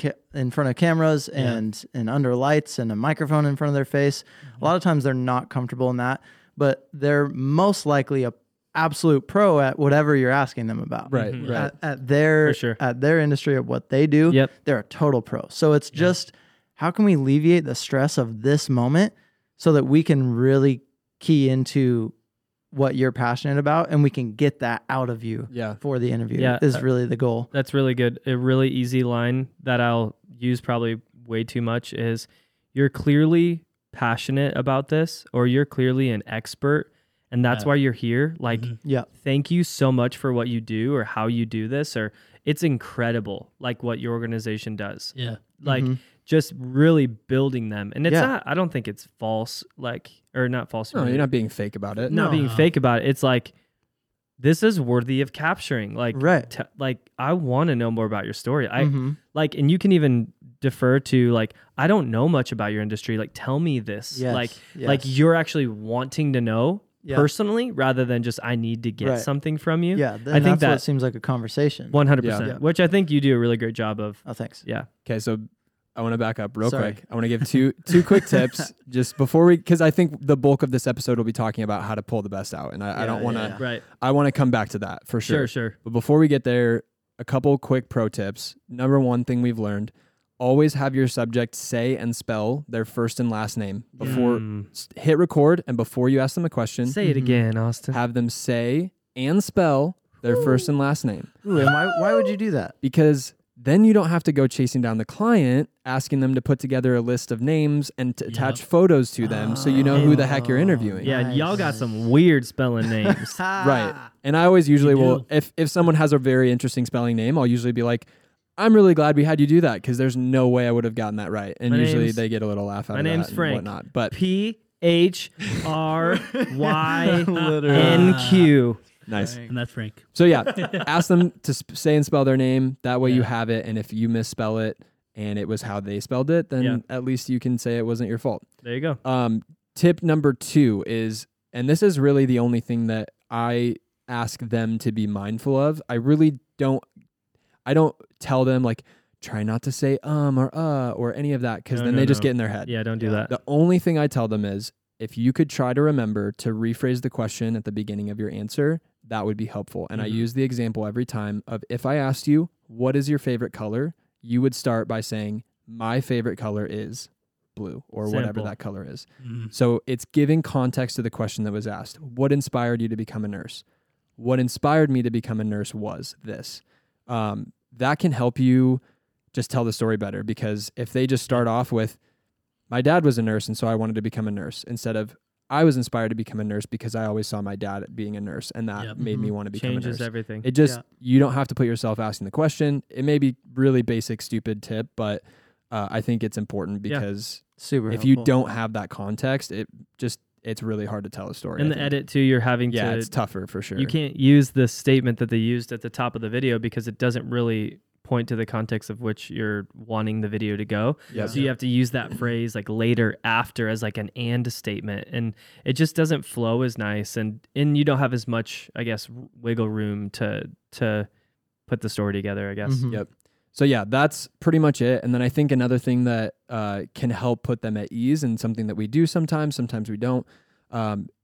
front of cameras and under lights and a microphone in front of their face. Mm-hmm. A lot of times they're not comfortable in that, but they're most likely a absolute pro at whatever you're asking them about. Right. Mm-hmm. Right. At their industry, at what they do, they're a total pro. So it's just, how can we alleviate the stress of this moment so that we can really key into what you're passionate about, and we can get that out of you for the interview is really the goal. That's really good. A really easy line that I'll use probably way too much is, you're clearly passionate about this, or you're clearly an expert, and that's why you're here. Like, thank you so much for what you do or how you do this, or it's incredible, like, what your organization does. Yeah. Like, just really building them. And it's not, I don't think it's false, like, or not false. No, you're not being fake about it. It's like, this is worthy of capturing. Like, I want to know more about your story. And you can even defer to, like, I don't know much about your industry. Like, tell me this. Yes. Like you're actually wanting to know personally, rather than just, I need to get something from you. Yeah. I think that seems like a conversation. 100%, which I think you do a really great job of. Oh, thanks. Yeah. Okay. So, I want to back up real quick. I want to give two quick tips just before because I think the bulk of this episode will be talking about how to pull the best out. And I don't want to, I want to come back to that for sure. Sure. But before we get there, a couple quick pro tips. Number one thing we've learned, always have your subject say and spell their first and last name before hit record. And before you ask them a question, say it again, Austin, have them say and spell their first and last name. Ooh, and why would you do that? Because then you don't have to go chasing down the client, asking them to put together a list of names and attach photos to them so you know who the heck you're interviewing. Yeah, nice. Y'all got some weird spelling names. Right. And I always usually will, if someone has a very interesting spelling name, I'll usually be like, I'm really glad we had you do that because there's no way I would have gotten that right. And usually they get a little laugh out of that. My name's Frank. And whatnot. But PHRYNQ. Nice. And that's Frank. So ask them to say and spell their name. That way you have it. And if you misspell it and it was how they spelled it, then at least you can say it wasn't your fault. There you go. Tip number 2 is, and this is really the only thing that I ask them to be mindful of. I don't tell them, like, try not to say or any of that. Cause then they just get in their head. Yeah. Don't do that. The only thing I tell them is, if you could try to remember to rephrase the question at the beginning of your answer, that would be helpful. And I use the example every time of, if I asked you, what is your favorite color? You would start by saying, my favorite color is blue, or whatever that color is. Mm-hmm. So it's giving context to the question that was asked. What inspired you to become a nurse? What inspired me to become a nurse was this. That can help you just tell the story better, because if they just start off with, my dad was a nurse, and so I wanted to become a nurse, instead of, I was inspired to become a nurse because I always saw my dad being a nurse, and that made me want to become a nurse. Changes everything. It just, you don't have to put yourself asking the question. It may be really basic, stupid tip, but I think it's important because Super helpful. If you don't have that context, it's really hard to tell a story. And the edit too, you're having to... Yeah, it's tougher for sure. You can't use the statement that they used at the top of the video because it doesn't really point to the context of which you're wanting the video to go. Yep. So you have to use that phrase like later, after, as like an and statement. And it just doesn't flow as nice. And you don't have as much, I guess, wiggle room to put the story together, I guess. Mm-hmm. Yep. So yeah, that's pretty much it. And then I think another thing that can help put them at ease, and something that we do sometimes we don't,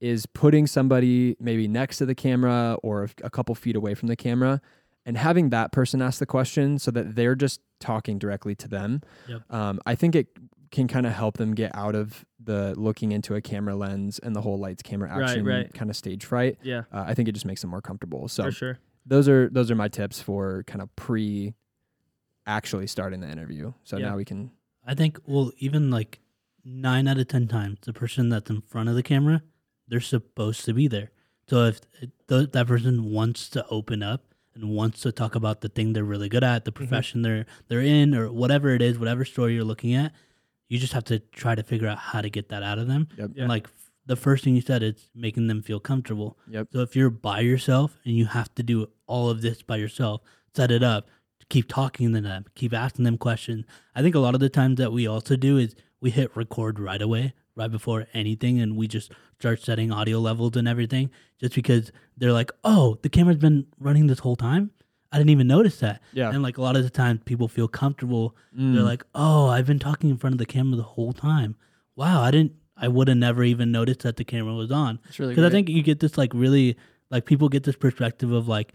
is putting somebody maybe next to the camera or a couple feet away from the camera and having that person ask the question so that they're just talking directly to them. Yep. I think it can kind of help them get out of the looking into a camera lens and the whole lights, camera, action kind of stage fright. Yeah. I think it just makes them more comfortable. So for sure. Those are my tips for kind of pre- actually starting the interview. So now we can... I think, well, even like 9 out of 10 times, the person that's in front of the camera, they're supposed to be there. So if that person wants to open up and wants to talk about the thing they're really good at, the profession they're in, or whatever it is, whatever story you're looking at, you just have to try to figure out how to get that out of them. Yep. Yeah. And like the first thing you said, it's making them feel comfortable. Yep. So if you're by yourself and you have to do all of this by yourself, set it up, keep talking to them, keep asking them questions. I think a lot of the times that we also do is we hit record right away, right before anything, and we just start setting audio levels and everything just because they're like, oh, the camera's been running this whole time? I didn't even notice that. Yeah. And like a lot of the times people feel comfortable. They're like, oh, I've been talking in front of the camera the whole time. Wow, I would have never even noticed that the camera was on. It's really because I think you get this like really, like people get this perspective of like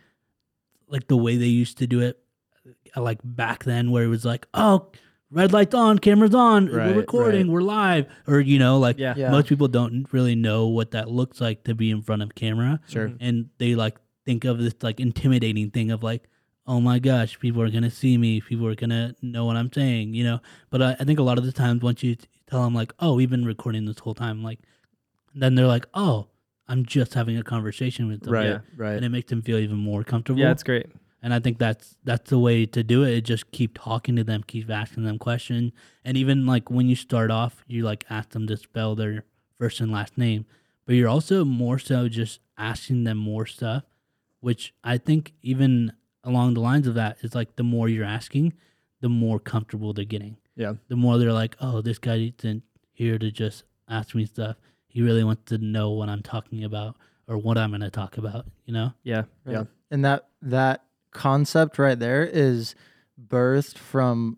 the way they used to do it like back then, where it was like, oh, red light's on, camera's on, we're recording, we're live, or you know, like most people don't really know what that looks like to be in front of camera. Sure. And they like think of this like intimidating thing of like, oh my gosh, people are gonna see me, people are gonna know what I'm saying, you know. But I think a lot of the times once you tell them like, oh, we've been recording this whole time, like then they're like, oh, I'm just having a conversation with them. And it makes them feel even more comfortable. Yeah, it's great. And I think that's the way to do it. Just keep talking to them, keep asking them questions. And even like when you start off, you like ask them to spell their first and last name. But you're also more so just asking them more stuff, which I think even along the lines of that is like the more you're asking, the more comfortable they're getting. Yeah. The more they're like, oh, this guy isn't here to just ask me stuff. He really wants to know what I'm talking about or what I'm going to talk about, you know? Yeah. Right. Yeah. And that concept right there is birthed from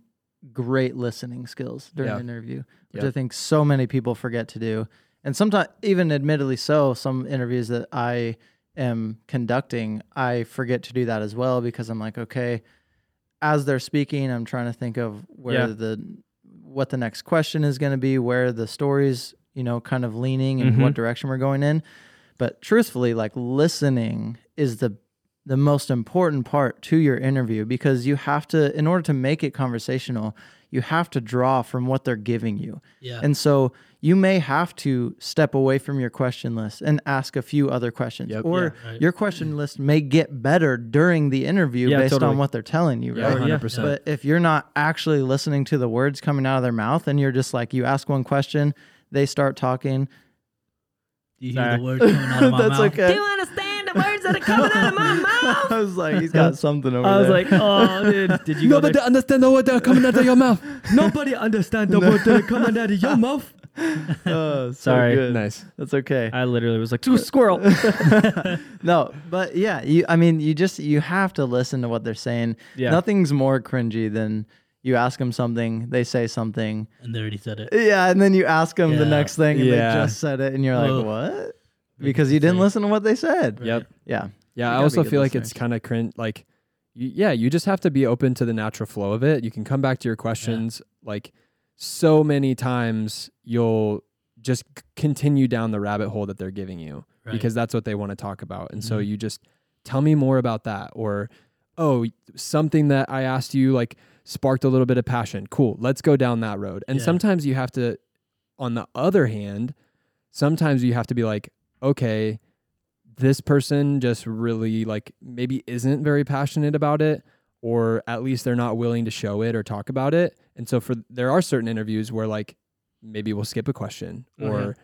great listening skills during an interview, which I think so many people forget to do. And sometimes, even admittedly so, some interviews that I am conducting, I forget to do that as well because I'm like, okay, as they're speaking, I'm trying to think of where what the next question is going to be, where the story's, you know, kind of leaning and what direction we're going in. But truthfully, like listening is the most important part to your interview, because you have to, in order to make it conversational, you have to draw from what they're giving you. Yeah. And so you may have to step away from your question list and ask a few other questions, or your question list may get better during the interview based on what they're telling you. Yeah, right. 100%. But if you're not actually listening to the words coming out of their mouth and you're just like, you ask one question, they start talking. Do you hear the words coming out of my mouth? That's okay. Do you understand? The words that are coming out of my mouth. I was like, he's got something over there. I was like, oh, dude, did you nobody understand the words that are coming out of your mouth? Nobody understand the words that are coming out of your mouth. Oh, sorry. Good. Nice. That's okay. I literally was like, squirrel. No, but yeah, you have to listen to what they're saying. Yeah. Nothing's more cringy than you ask them something, they say something, and they already said it. Yeah, and then you ask them the next thing, and they just said it, and you're like, what? Because you didn't listen to what they said. Yep. Yeah. Yeah. I also feel like it's kind of cringe. Like, you just have to be open to the natural flow of it. You can come back to your questions. Yeah. Like, so many times you'll just continue down the rabbit hole that they're giving you because that's what they want to talk about. And so you just tell me more about that, or, oh, something that I asked you like sparked a little bit of passion. Cool. Let's go down that road. And sometimes you have to, on the other hand, sometimes you have to be like, okay, this person just really like maybe isn't very passionate about it, or at least they're not willing to show it or talk about it. And so there are certain interviews where like maybe we'll skip a question or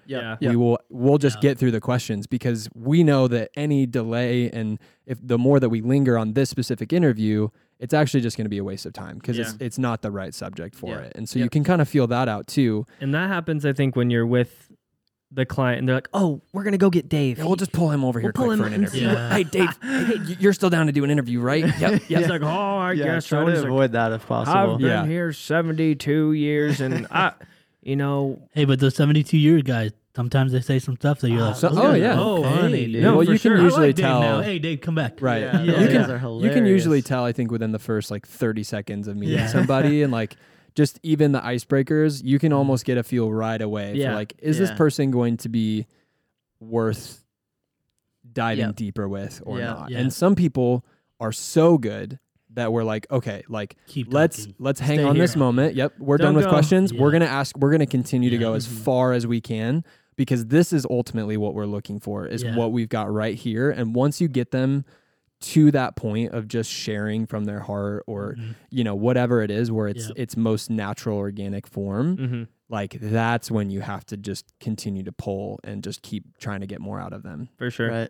we'll just get through the questions, because we know that any delay and if the more that we linger on this specific interview, it's actually just going to be a waste of time because it's not the right subject for it. And so you can kind of feel that out too. And that happens, I think, when you're with the client and they're like, oh, we're going to go get Dave. Yeah, we'll just pull him over here quick for an interview. Yeah. Hey, Dave, you're still down to do an interview, right? Yep. He's like, oh, I guess try to avoid that if possible. I've been here 72 years and I... You know, hey, but those 72-year guys, sometimes they say some stuff that you're like, funny, dude. No, well, you can usually tell. Dave now. Hey, Dave, come back. Right. Yeah. Yeah. You can usually tell, I think, within the first like 30 seconds of meeting somebody, and like just even the icebreakers, you can almost get a feel right away. Yeah. For like, is this person going to be worth diving deeper with or not? Yeah. And some people are so good that we're like, okay, like let's hang on this moment. Yep. We're done with questions. Yeah. We're going to continue to go as far as we can, because this is ultimately what we're looking for is what we've got right here. And once you get them to that point of just sharing from their heart or, you know, whatever it is where it's its most natural organic form, like that's when you have to just continue to pull and just keep trying to get more out of them. For sure. Right.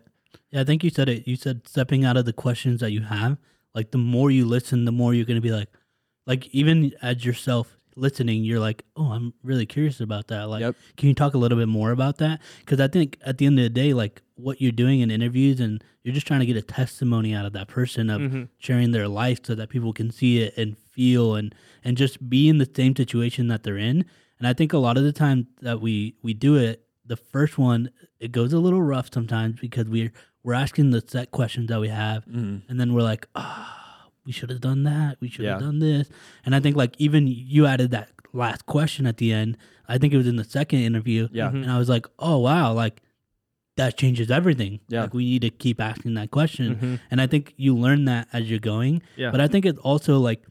Yeah. I think you said it. You said stepping out of the questions that you have. Like, the more you listen, the more you're going to be like, even as yourself listening, you're like, oh, I'm really curious about that. Like, can you talk a little bit more about that? Because I think at the end of the day, like, what you're doing in interviews, and you're just trying to get a testimony out of that person of sharing their life so that people can see it and feel and just be in the same situation that they're in. And I think a lot of the time that we do it, the first one, it goes a little rough sometimes because we're asking the set questions that we have, and then we're like, we should have done that. We should have done this. And I think, like, even you added that last question at the end. I think it was in the second interview. Yeah. And I was like, oh, wow, like, that changes everything. Yeah. Like, we need to keep asking that question. And I think you learn that as you're going. Yeah. But I think it's also, like,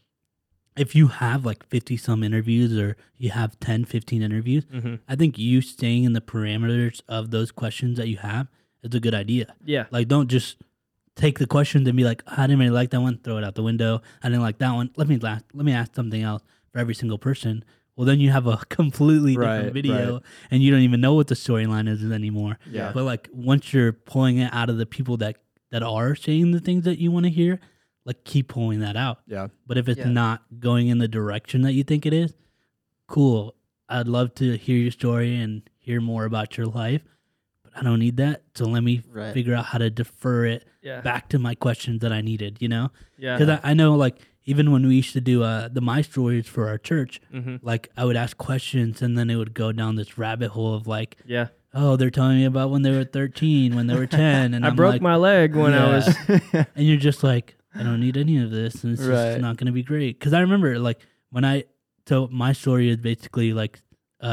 if you have, like, 50-some interviews or you have 10, 15 interviews, I think you staying in the parameters of those questions that you have, it's a good idea. Yeah. Like, don't just take the questions and be like, I didn't really like that one. Throw it out the window. I didn't like that one. Let me ask something else for every single person. Well, then you have a completely different video, and you don't even know what the storyline is anymore. Yeah. But, like, once you're pulling it out of the people that are saying the things that you want to hear, like, keep pulling that out. Yeah. But if it's not going in the direction that you think it is, cool. I'd love to hear your story and hear more about your life. I don't need that, so let me figure out how to defer it back to my questions that I needed, you know? Yeah. Because I know, like, even when we used to do the My Stories for our church, like, I would ask questions, and then it would go down this rabbit hole of, like, oh, they're telling me about when they were 13, when they were 10. And I broke my leg when I was... And you're just like, I don't need any of this, and it's just not going to be great. Because I remember, like, when I... So my story is basically, like,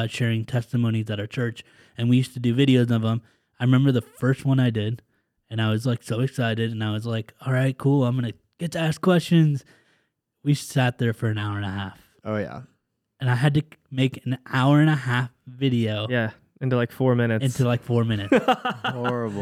sharing testimonies at our church, and we used to do videos of them. I remember the first one I did, and I was, like, so excited, and I was like, all right, cool, I'm going to get to ask questions. We sat there for an hour and a half. Oh, yeah. And I had to make an hour and a half video. Yeah, into, like, 4 minutes. Horrible.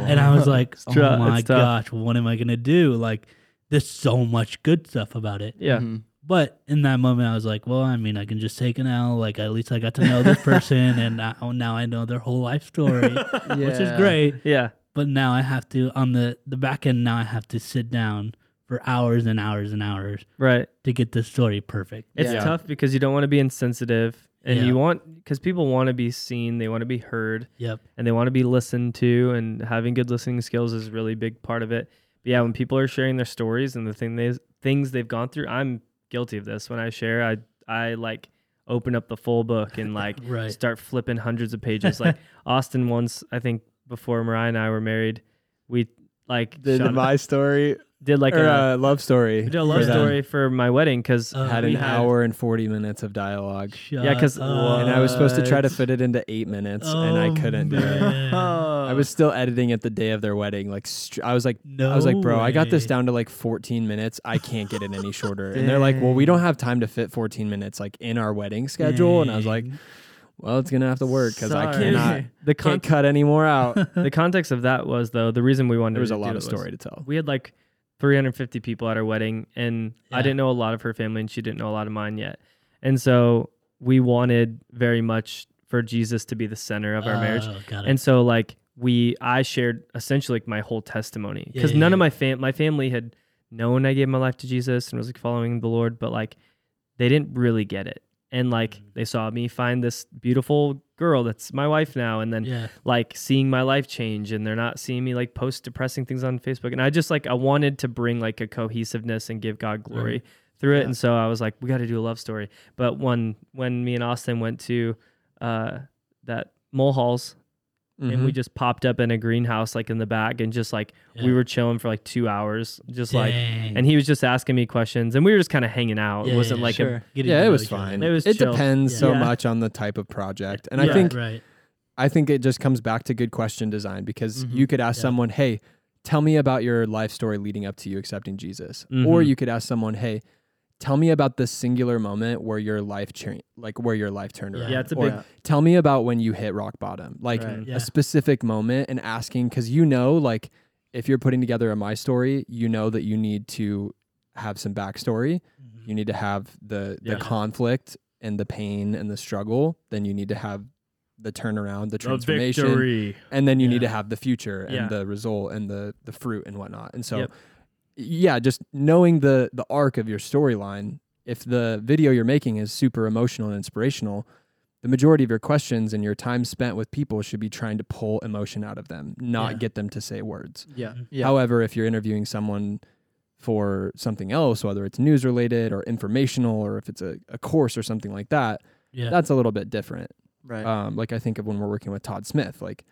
And I was like, oh, my gosh, what am I going to do? Like, there's so much good stuff about it. Yeah. Mm-hmm. But in that moment, I was like, well, I mean, I can just take an L. Like, at least I got to know this person, and now I know their whole life story, which is great. Yeah. But now I have to, on the back end, now I have to sit down for hours and hours and hours to get this story perfect. It's tough because you don't want to be insensitive, and you want, because people want to be seen, they want to be heard, and they want to be listened to, and having good listening skills is a really big part of it. But yeah, when people are sharing their stories and the things they've gone through, I'm guilty of this. When I share, I like open up the full book and like start flipping hundreds of pages. Like Austin once, I think before Mariah and I were married, we like did my story, did like a love story. We did a love story for my wedding because had an hour and 40 minutes of dialogue. And I was supposed to try to fit it into 8 minutes, and I couldn't do it. I was still editing at the day of their wedding. Like I was like, bro, I got this down to like 14 minutes. I can't get it any shorter. And they're like, well, we don't have time to fit 14 minutes like in our wedding schedule. Dang. And I was like, well, it's going to have to work because I can't cut any more out. The context of that was, though, the reason we wanted to do it was, there was a lot of story to tell. We had like 350 people at our wedding, and I didn't know a lot of her family, and she didn't know a lot of mine yet. And so we wanted very much for Jesus to be the center of our marriage. Got it. And so like I shared essentially like my whole testimony, because none of my family had known I gave my life to Jesus and was like following the Lord, but like they didn't really get it. And like they saw me find this beautiful girl that's my wife now, and then like seeing my life change, and they're not seeing me like post depressing things on Facebook. And I just like I wanted to bring like a cohesiveness and give God glory through it. And so I was like, we got to do a love story. But when me and Austin went to that Mole Halls, and we just popped up in a greenhouse like in the back, and just like we were chilling for like 2 hours, just like, and he was just asking me questions, and we were just kind of hanging out. It wasn't like it was fine. It was chill. Depends so much on the type of project, and I think I think it just comes back to good question design, because you could ask someone, hey, tell me about your life story leading up to you accepting Jesus, or you could ask someone, hey, tell me about this singular moment where your life turned around. Yeah, it's a big. Or, tell me about when you hit rock bottom, like a specific moment, and asking, because you know, like if you're putting together a my story, you know that you need to have some backstory, you need to have the conflict and the pain and the struggle, then you need to have the turnaround, the transformation, victory. And then you need to have the future and the result and the fruit and whatnot, and so. Yep. Yeah, just knowing the arc of your storyline. If the video you're making is super emotional and inspirational, the majority of your questions and your time spent with people should be trying to pull emotion out of them, not get them to say words. Yeah. However, if you're interviewing someone for something else, whether it's news related or informational, or if it's a course or something like that, that's a little bit different. Right. Like I think of when we're working with Todd Smith, like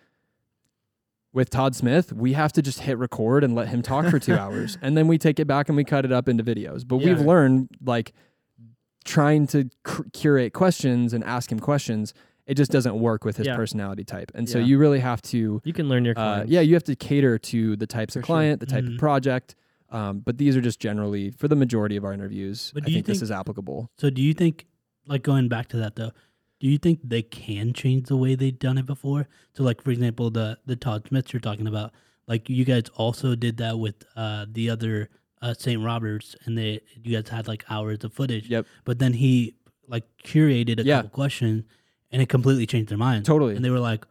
with Todd Smith, we have to just hit record and let him talk for 2 hours, and then we take it back and we cut it up into videos. But we've learned, like, trying to curate questions and ask him questions, it just doesn't work with his personality type. And so you really have to... You can learn your clients. You have to cater to the types of client, the type of project. But these are just generally, for the majority of our interviews, I think this is applicable. So do you think, like, going back to that, though, do you think they can change the way they've done it before? So, like, for example, the Todd Smiths you're talking about, like, you guys also did that with the other St. Roberts, and you guys had, like, hours of footage. Yep. But then he, like, curated a couple questions, and it completely changed their minds. Totally. And they were like,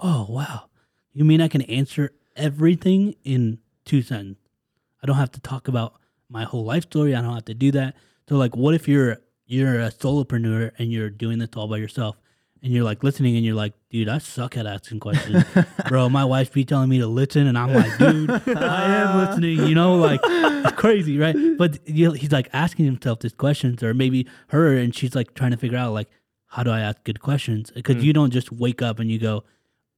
oh, wow, you mean I can answer everything in 2 sentences? I don't have to talk about my whole life story. I don't have to do that. So, like, what if you're a solopreneur and you're doing this all by yourself, and you're like listening, and you're like, dude, I suck at asking questions. Bro, my wife be telling me to listen, and I'm like, dude, I am listening, you know, like, it's crazy, right? But he's like asking himself these questions, or maybe her, and she's like trying to figure out, like, how do I ask good questions? Because you don't just wake up and you go,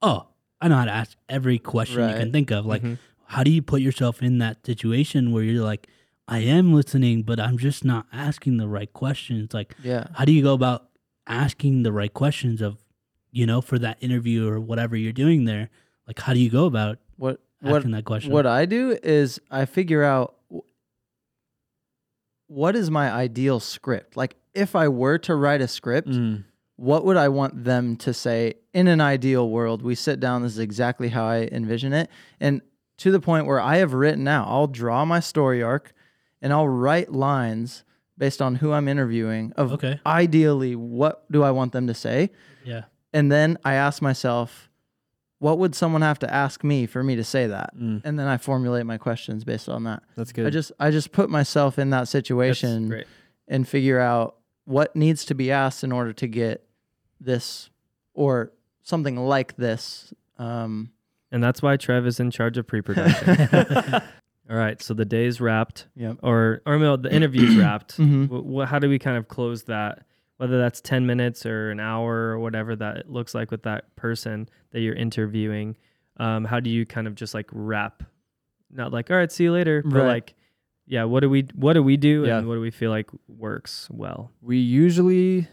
oh, I know how to ask every question you can think of. Like, how do you put yourself in that situation where you're like, I am listening, but I'm just not asking the right questions. Like, how do you go about asking the right questions of, you know, for that interview or whatever you're doing there? Like, how do you go about asking that question? What I do is I figure out what is my ideal script. Like, if I were to write a script, what would I want them to say? In an ideal world, we sit down, this is exactly how I envision it. And to the point where I have written out, I'll draw my story arc, and I'll write lines based on who I'm interviewing of ideally what do I want them to say. Yeah. And then I ask myself, what would someone have to ask me for me to say that? And then I formulate my questions based on that. That's good. I just put myself in that situation and figure out what needs to be asked in order to get this or something like this. And that's why Trev is in charge of pre-production. All right, so the day's wrapped, or the interview's wrapped. How do we kind of close that, whether that's 10 minutes or an hour or whatever that looks like with that person that you're interviewing? How do you kind of just like wrap? Not like, all right, see you later, but like, what do we do and what do we feel like works well? We usually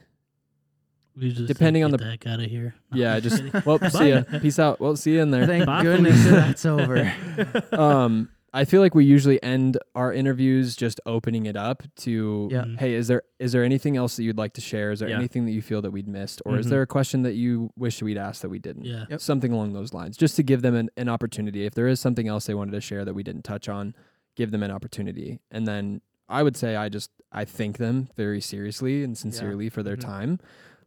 depending on the heck out of here. Yeah, just well, see ya, peace out. Well, see you in there. Thank goodness that's over. I feel like we usually end our interviews just opening it up to, hey, is there anything else that you'd like to share? Is there anything that you feel that we'd missed? Or is there a question that you wish we'd asked that we didn't? Yeah. Yep. Something along those lines, just to give them an opportunity. If there is something else they wanted to share that we didn't touch on, give them an opportunity. And then I would say I thank them very seriously and sincerely for their time.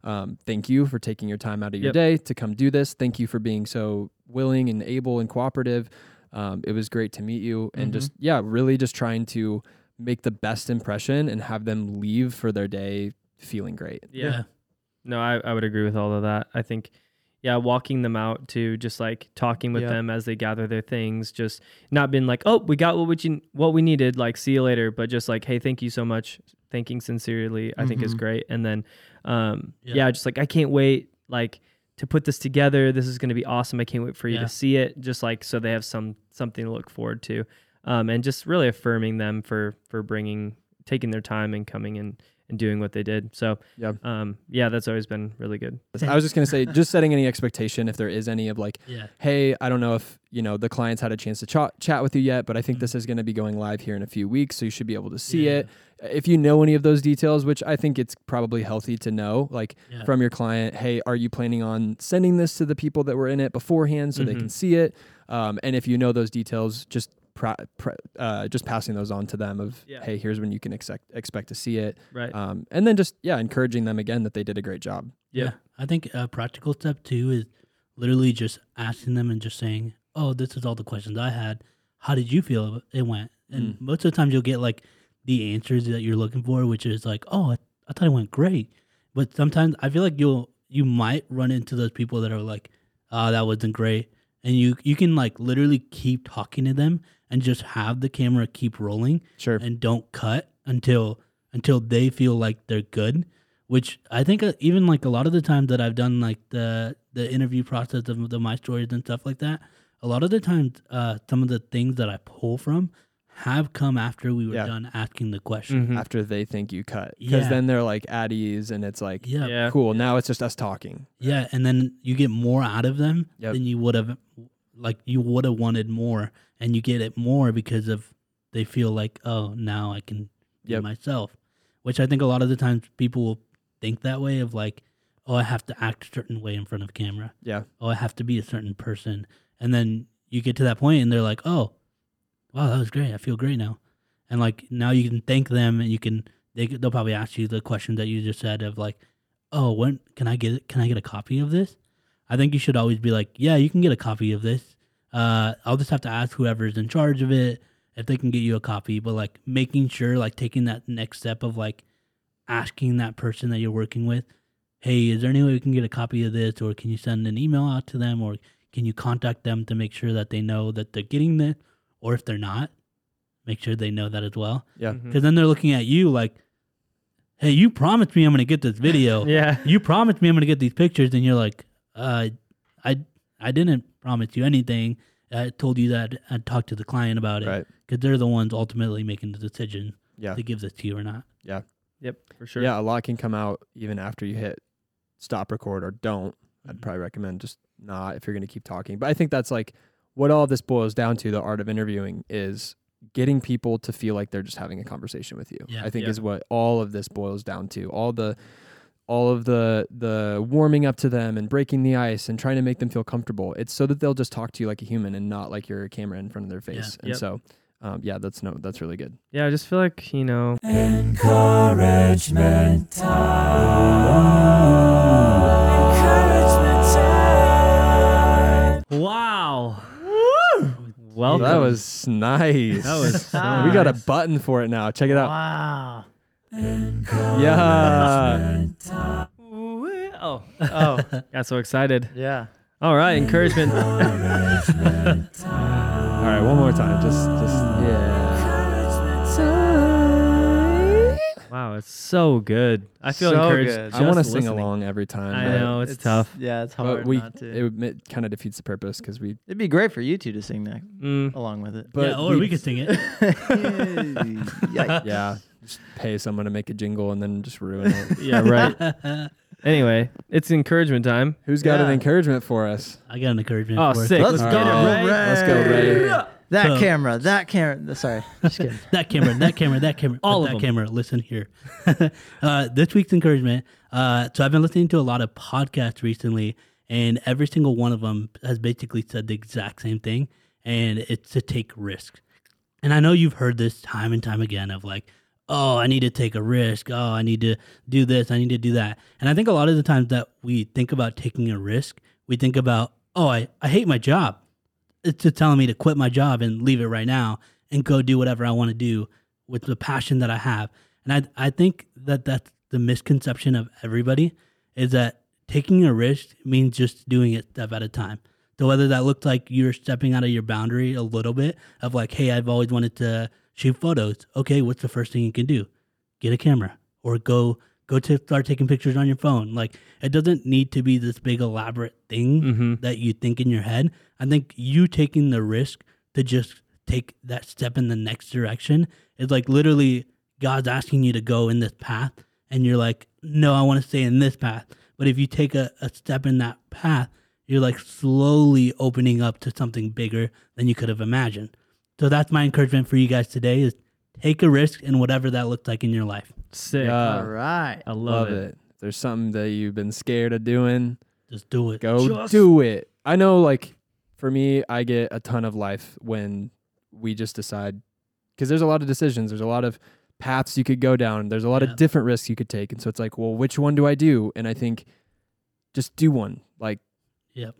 Thank you for taking your time out of your day to come do this. Thank you for being so willing and able and cooperative. It was great to meet you, and just, really just trying to make the best impression and have them leave for their day feeling great. Yeah. No, I would agree with all of that. I think, walking them out to just like talking with them as they gather their things, just not being like, oh, we got what we needed, like, see you later. But just like, hey, thank you so much. Thanking sincerely, I think is great. And then, just like, I can't wait, like, to put this together. This is going to be awesome. I can't wait for you to see it. Just like, so they have something to look forward to. And just really affirming them for taking their time and coming in and doing what they did. So, that's always been really good. I was just going to say, just setting any expectation, if there is any, of like, hey, I don't know if, the client's had a chance to chat with you yet, but I think this is going to be going live here in a few weeks. So you should be able to see it. If you know any of those details, which I think it's probably healthy to know, like from your client, hey, are you planning on sending this to the people that were in it beforehand so they can see it? And if you know those details, just passing those on to them of, hey, here's when you can expect to see it. Right. And then just, encouraging them again that they did a great job. Yeah. I think a practical step too is literally just asking them and just saying, oh, this is all the questions I had. How did you feel it went? And most of the times you'll get like the answers that you're looking for, which is like, oh, I thought it went great. But sometimes I feel like you might run into those people that are like, oh, that wasn't great. And you can like literally keep talking to them and just have the camera keep rolling and don't cut until they feel like they're good, which I think even like a lot of the times that I've done like the interview process of my stories and stuff like that, a lot of the times some of the things that I pull from have come after we were done asking the question. After they think you cut. Because then they're like at ease and it's like, cool, now it's just us talking. Yeah, and then you get more out of them than you would have, like you would have wanted more, and you get it more because of they feel like, oh, now I can be myself, which I think a lot of the times people will think that way of like, oh, I have to act a certain way in front of camera. Yeah. Oh, I have to be a certain person. And then you get to that point and they're like, oh, wow, that was great. I feel great now. And like now you can thank them and they'll probably ask you the question that you just said of like, oh, when can I get a copy of this? I think you should always be like, yeah, you can get a copy of this. I'll just have to ask whoever's in charge of it if they can get you a copy. But like making sure, like taking that next step of like asking that person that you're working with, hey, is there any way we can get a copy of this? Or can you send an email out to them? Or can you contact them to make sure that they know that they're getting this? Or if they're not, make sure they know that as well. Yeah. Because then they're looking at you like, hey, you promised me I'm going to get this video. You promised me I'm going to get these pictures. And you're like, I didn't promise you anything. I told you that I'd talk to the client about it. Right. Because they're the ones ultimately making the decision to give this to you or not. Yeah. Yep, for sure. Yeah, a lot can come out even after you hit stop record or don't. I'd probably recommend just not if you're going to keep talking. But I think that's like what all of this boils down to, the art of interviewing, is getting people to feel like they're just having a conversation with you. Yeah, I think is what all of this boils down to. All of the warming up to them and breaking the ice and trying to make them feel comfortable. It's so that they'll just talk to you like a human and not like your camera in front of their face. Yeah. And so, that's really good. Yeah, I just feel like, Encouragement time. Wow. Woo! Welcome. That was nice. That was nice. We got a button for it now. Check it out. Wow. Yeah. Oh, got so excited. Yeah. All right, encouragement. All right, one more time. Just wow, it's so good. I feel so encouraged. Good. I want to sing along every time. I know it's tough. Yeah, it's hard. But not to. It kind of defeats the purpose because it'd be great for you two to sing that along with it. But or we could sing it. Yeah. Just pay someone to make a jingle and then just ruin it. Yeah, right. Anyway, it's encouragement time. Who's got an encouragement for us? I got an encouragement for us. Oh, sick. Let's go, Ray. Let's go, Ray. That camera. Sorry. Just kidding. That camera. All of them. Camera. Listen here. This week's encouragement. So I've been listening to a lot of podcasts recently, and every single one of them has basically said the exact same thing, and it's to take risks. And I know you've heard this time and time again of like, oh, I need to take a risk. Oh, I need to do this. I need to do that. And I think a lot of the times that we think about taking a risk, we think about, oh, I hate my job. It's just telling me to quit my job and leave it right now and go do whatever I want to do with the passion that I have. And I think that that's the misconception of everybody, is that taking a risk means just doing it step at a time. So whether that looks like you're stepping out of your boundary a little bit of like, hey, I've always wanted to shoot photos. Okay, what's the first thing you can do? Get a camera, or go to start taking pictures on your phone. Like, it doesn't need to be this big elaborate thing that you think in your head. I think you taking the risk to just take that step in the next direction is like literally God's asking you to go in this path, and you're like, no, I want to stay in this path. But if you take a step in that path, you're like slowly opening up to something bigger than you could have imagined. So that's my encouragement for you guys today, is take a risk in whatever that looks like in your life. Sick. All right. I love it. If there's something that you've been scared of doing, just do it. Go do it. I know, like, for me, I get a ton of life when we just decide, because there's a lot of decisions. There's a lot of paths you could go down. There's a lot of different risks you could take. And so it's like, well, which one do I do? And I think just do one. Like, yep.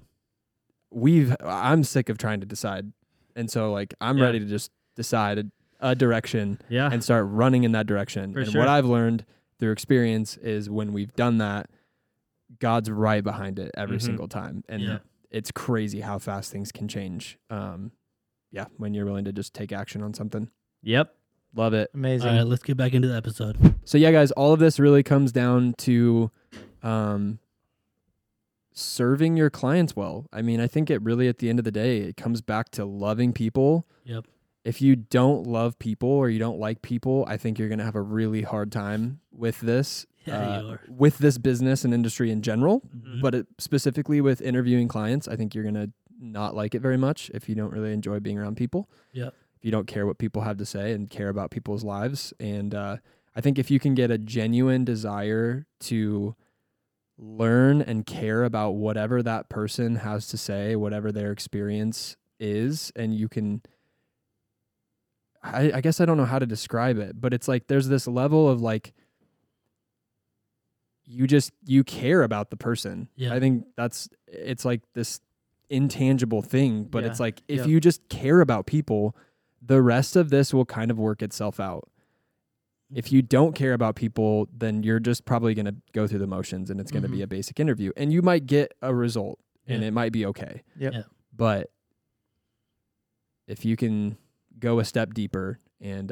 I'm sick of trying to decide. And so, like, I'm ready to just decide a direction and start running in that direction. For sure. What I've learned through experience is when we've done that, God's right behind it every single time. And it's crazy how fast things can change. When you're willing to just take action on something. Yep. Love it. Amazing. All right, let's get back into the episode. So, yeah, guys, all of this really comes down to serving your clients well. I mean, I think it really, at the end of the day, it comes back to loving people. Yep. If you don't love people or you don't like people, I think you're going to have a really hard time with this, with this business and industry in general, but specifically with interviewing clients. I think you're going to not like it very much if you don't really enjoy being around people. Yep. If you don't care what people have to say and care about people's lives. And I think if you can get a genuine desire to learn and care about whatever that person has to say, whatever their experience is, and you can, I guess I don't know how to describe it, but it's like there's this level of like you care about the person. Yeah. I think it's like this intangible thing, but it's like if you just care about people, the rest of this will kind of work itself out. If you don't care about people, then you're just probably going to go through the motions, and it's going to be a basic interview, and you might get a result and it might be okay. Yep. Yeah. But if you can go a step deeper and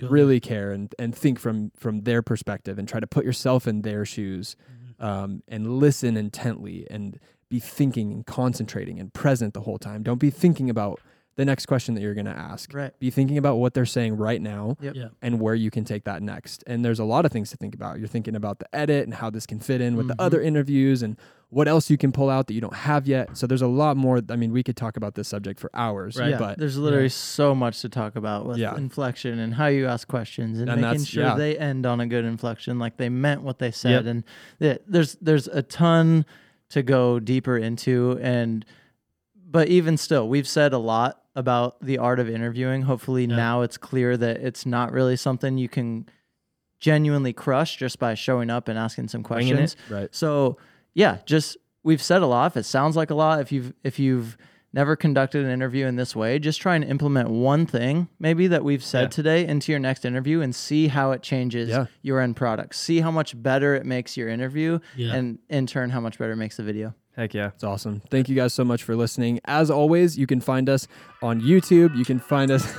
really care and think from their perspective and try to put yourself in their shoes and listen intently and be thinking and concentrating and present the whole time. Don't be thinking about the next question that you're going to ask. Right. Be thinking about what they're saying right now and where you can take that next. And there's a lot of things to think about. You're thinking about the edit and how this can fit in with the other interviews and what else you can pull out that you don't have yet. So there's a lot more. I mean, we could talk about this subject for hours. Right. Yeah. But there's literally so much to talk about with inflection and how you ask questions and making sure they end on a good inflection, like they meant what they said. And there's a ton to go deeper into. But even still, we've said a lot about the art of interviewing. Hopefully now it's clear that it's not really something you can genuinely crush just by showing up and asking some questions. Right. So we've said a lot. If it sounds like a lot, if you've never conducted an interview in this way, just try and implement one thing maybe that we've said today into your next interview and see how it changes your end product. See how much better it makes your interview and in turn how much better it makes the video. Heck yeah. It's awesome. Thank you guys so much for listening. As always, you can find us on YouTube. You can find us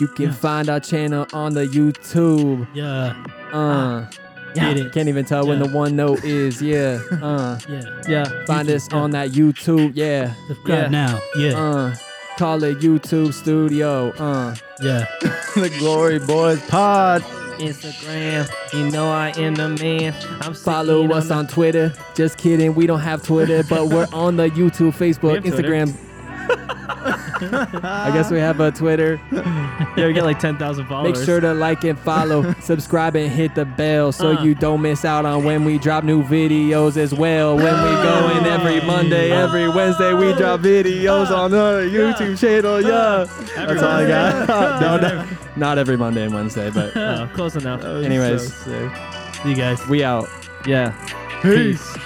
you can find our channel on the YouTube. Can't even tell when the one note is. Find us on that YouTube. Subscribe now. Call it YouTube Studio. The Glory Boys Pod. Instagram, you know I am the man. Follow us on Twitter. Just kidding, we don't have Twitter, but we're on the YouTube, Facebook, Instagram. I guess we have a Twitter. Yeah, we get like 10,000 followers. Make sure to like and follow, subscribe, and hit the bell so you don't miss out on when we drop new videos as well. When we go in every Monday, every Wednesday, we drop videos on our YouTube channel. Yeah, that's all I got. Not every Monday and Wednesday, but close enough. Anyways, so you guys, we out. Yeah, peace.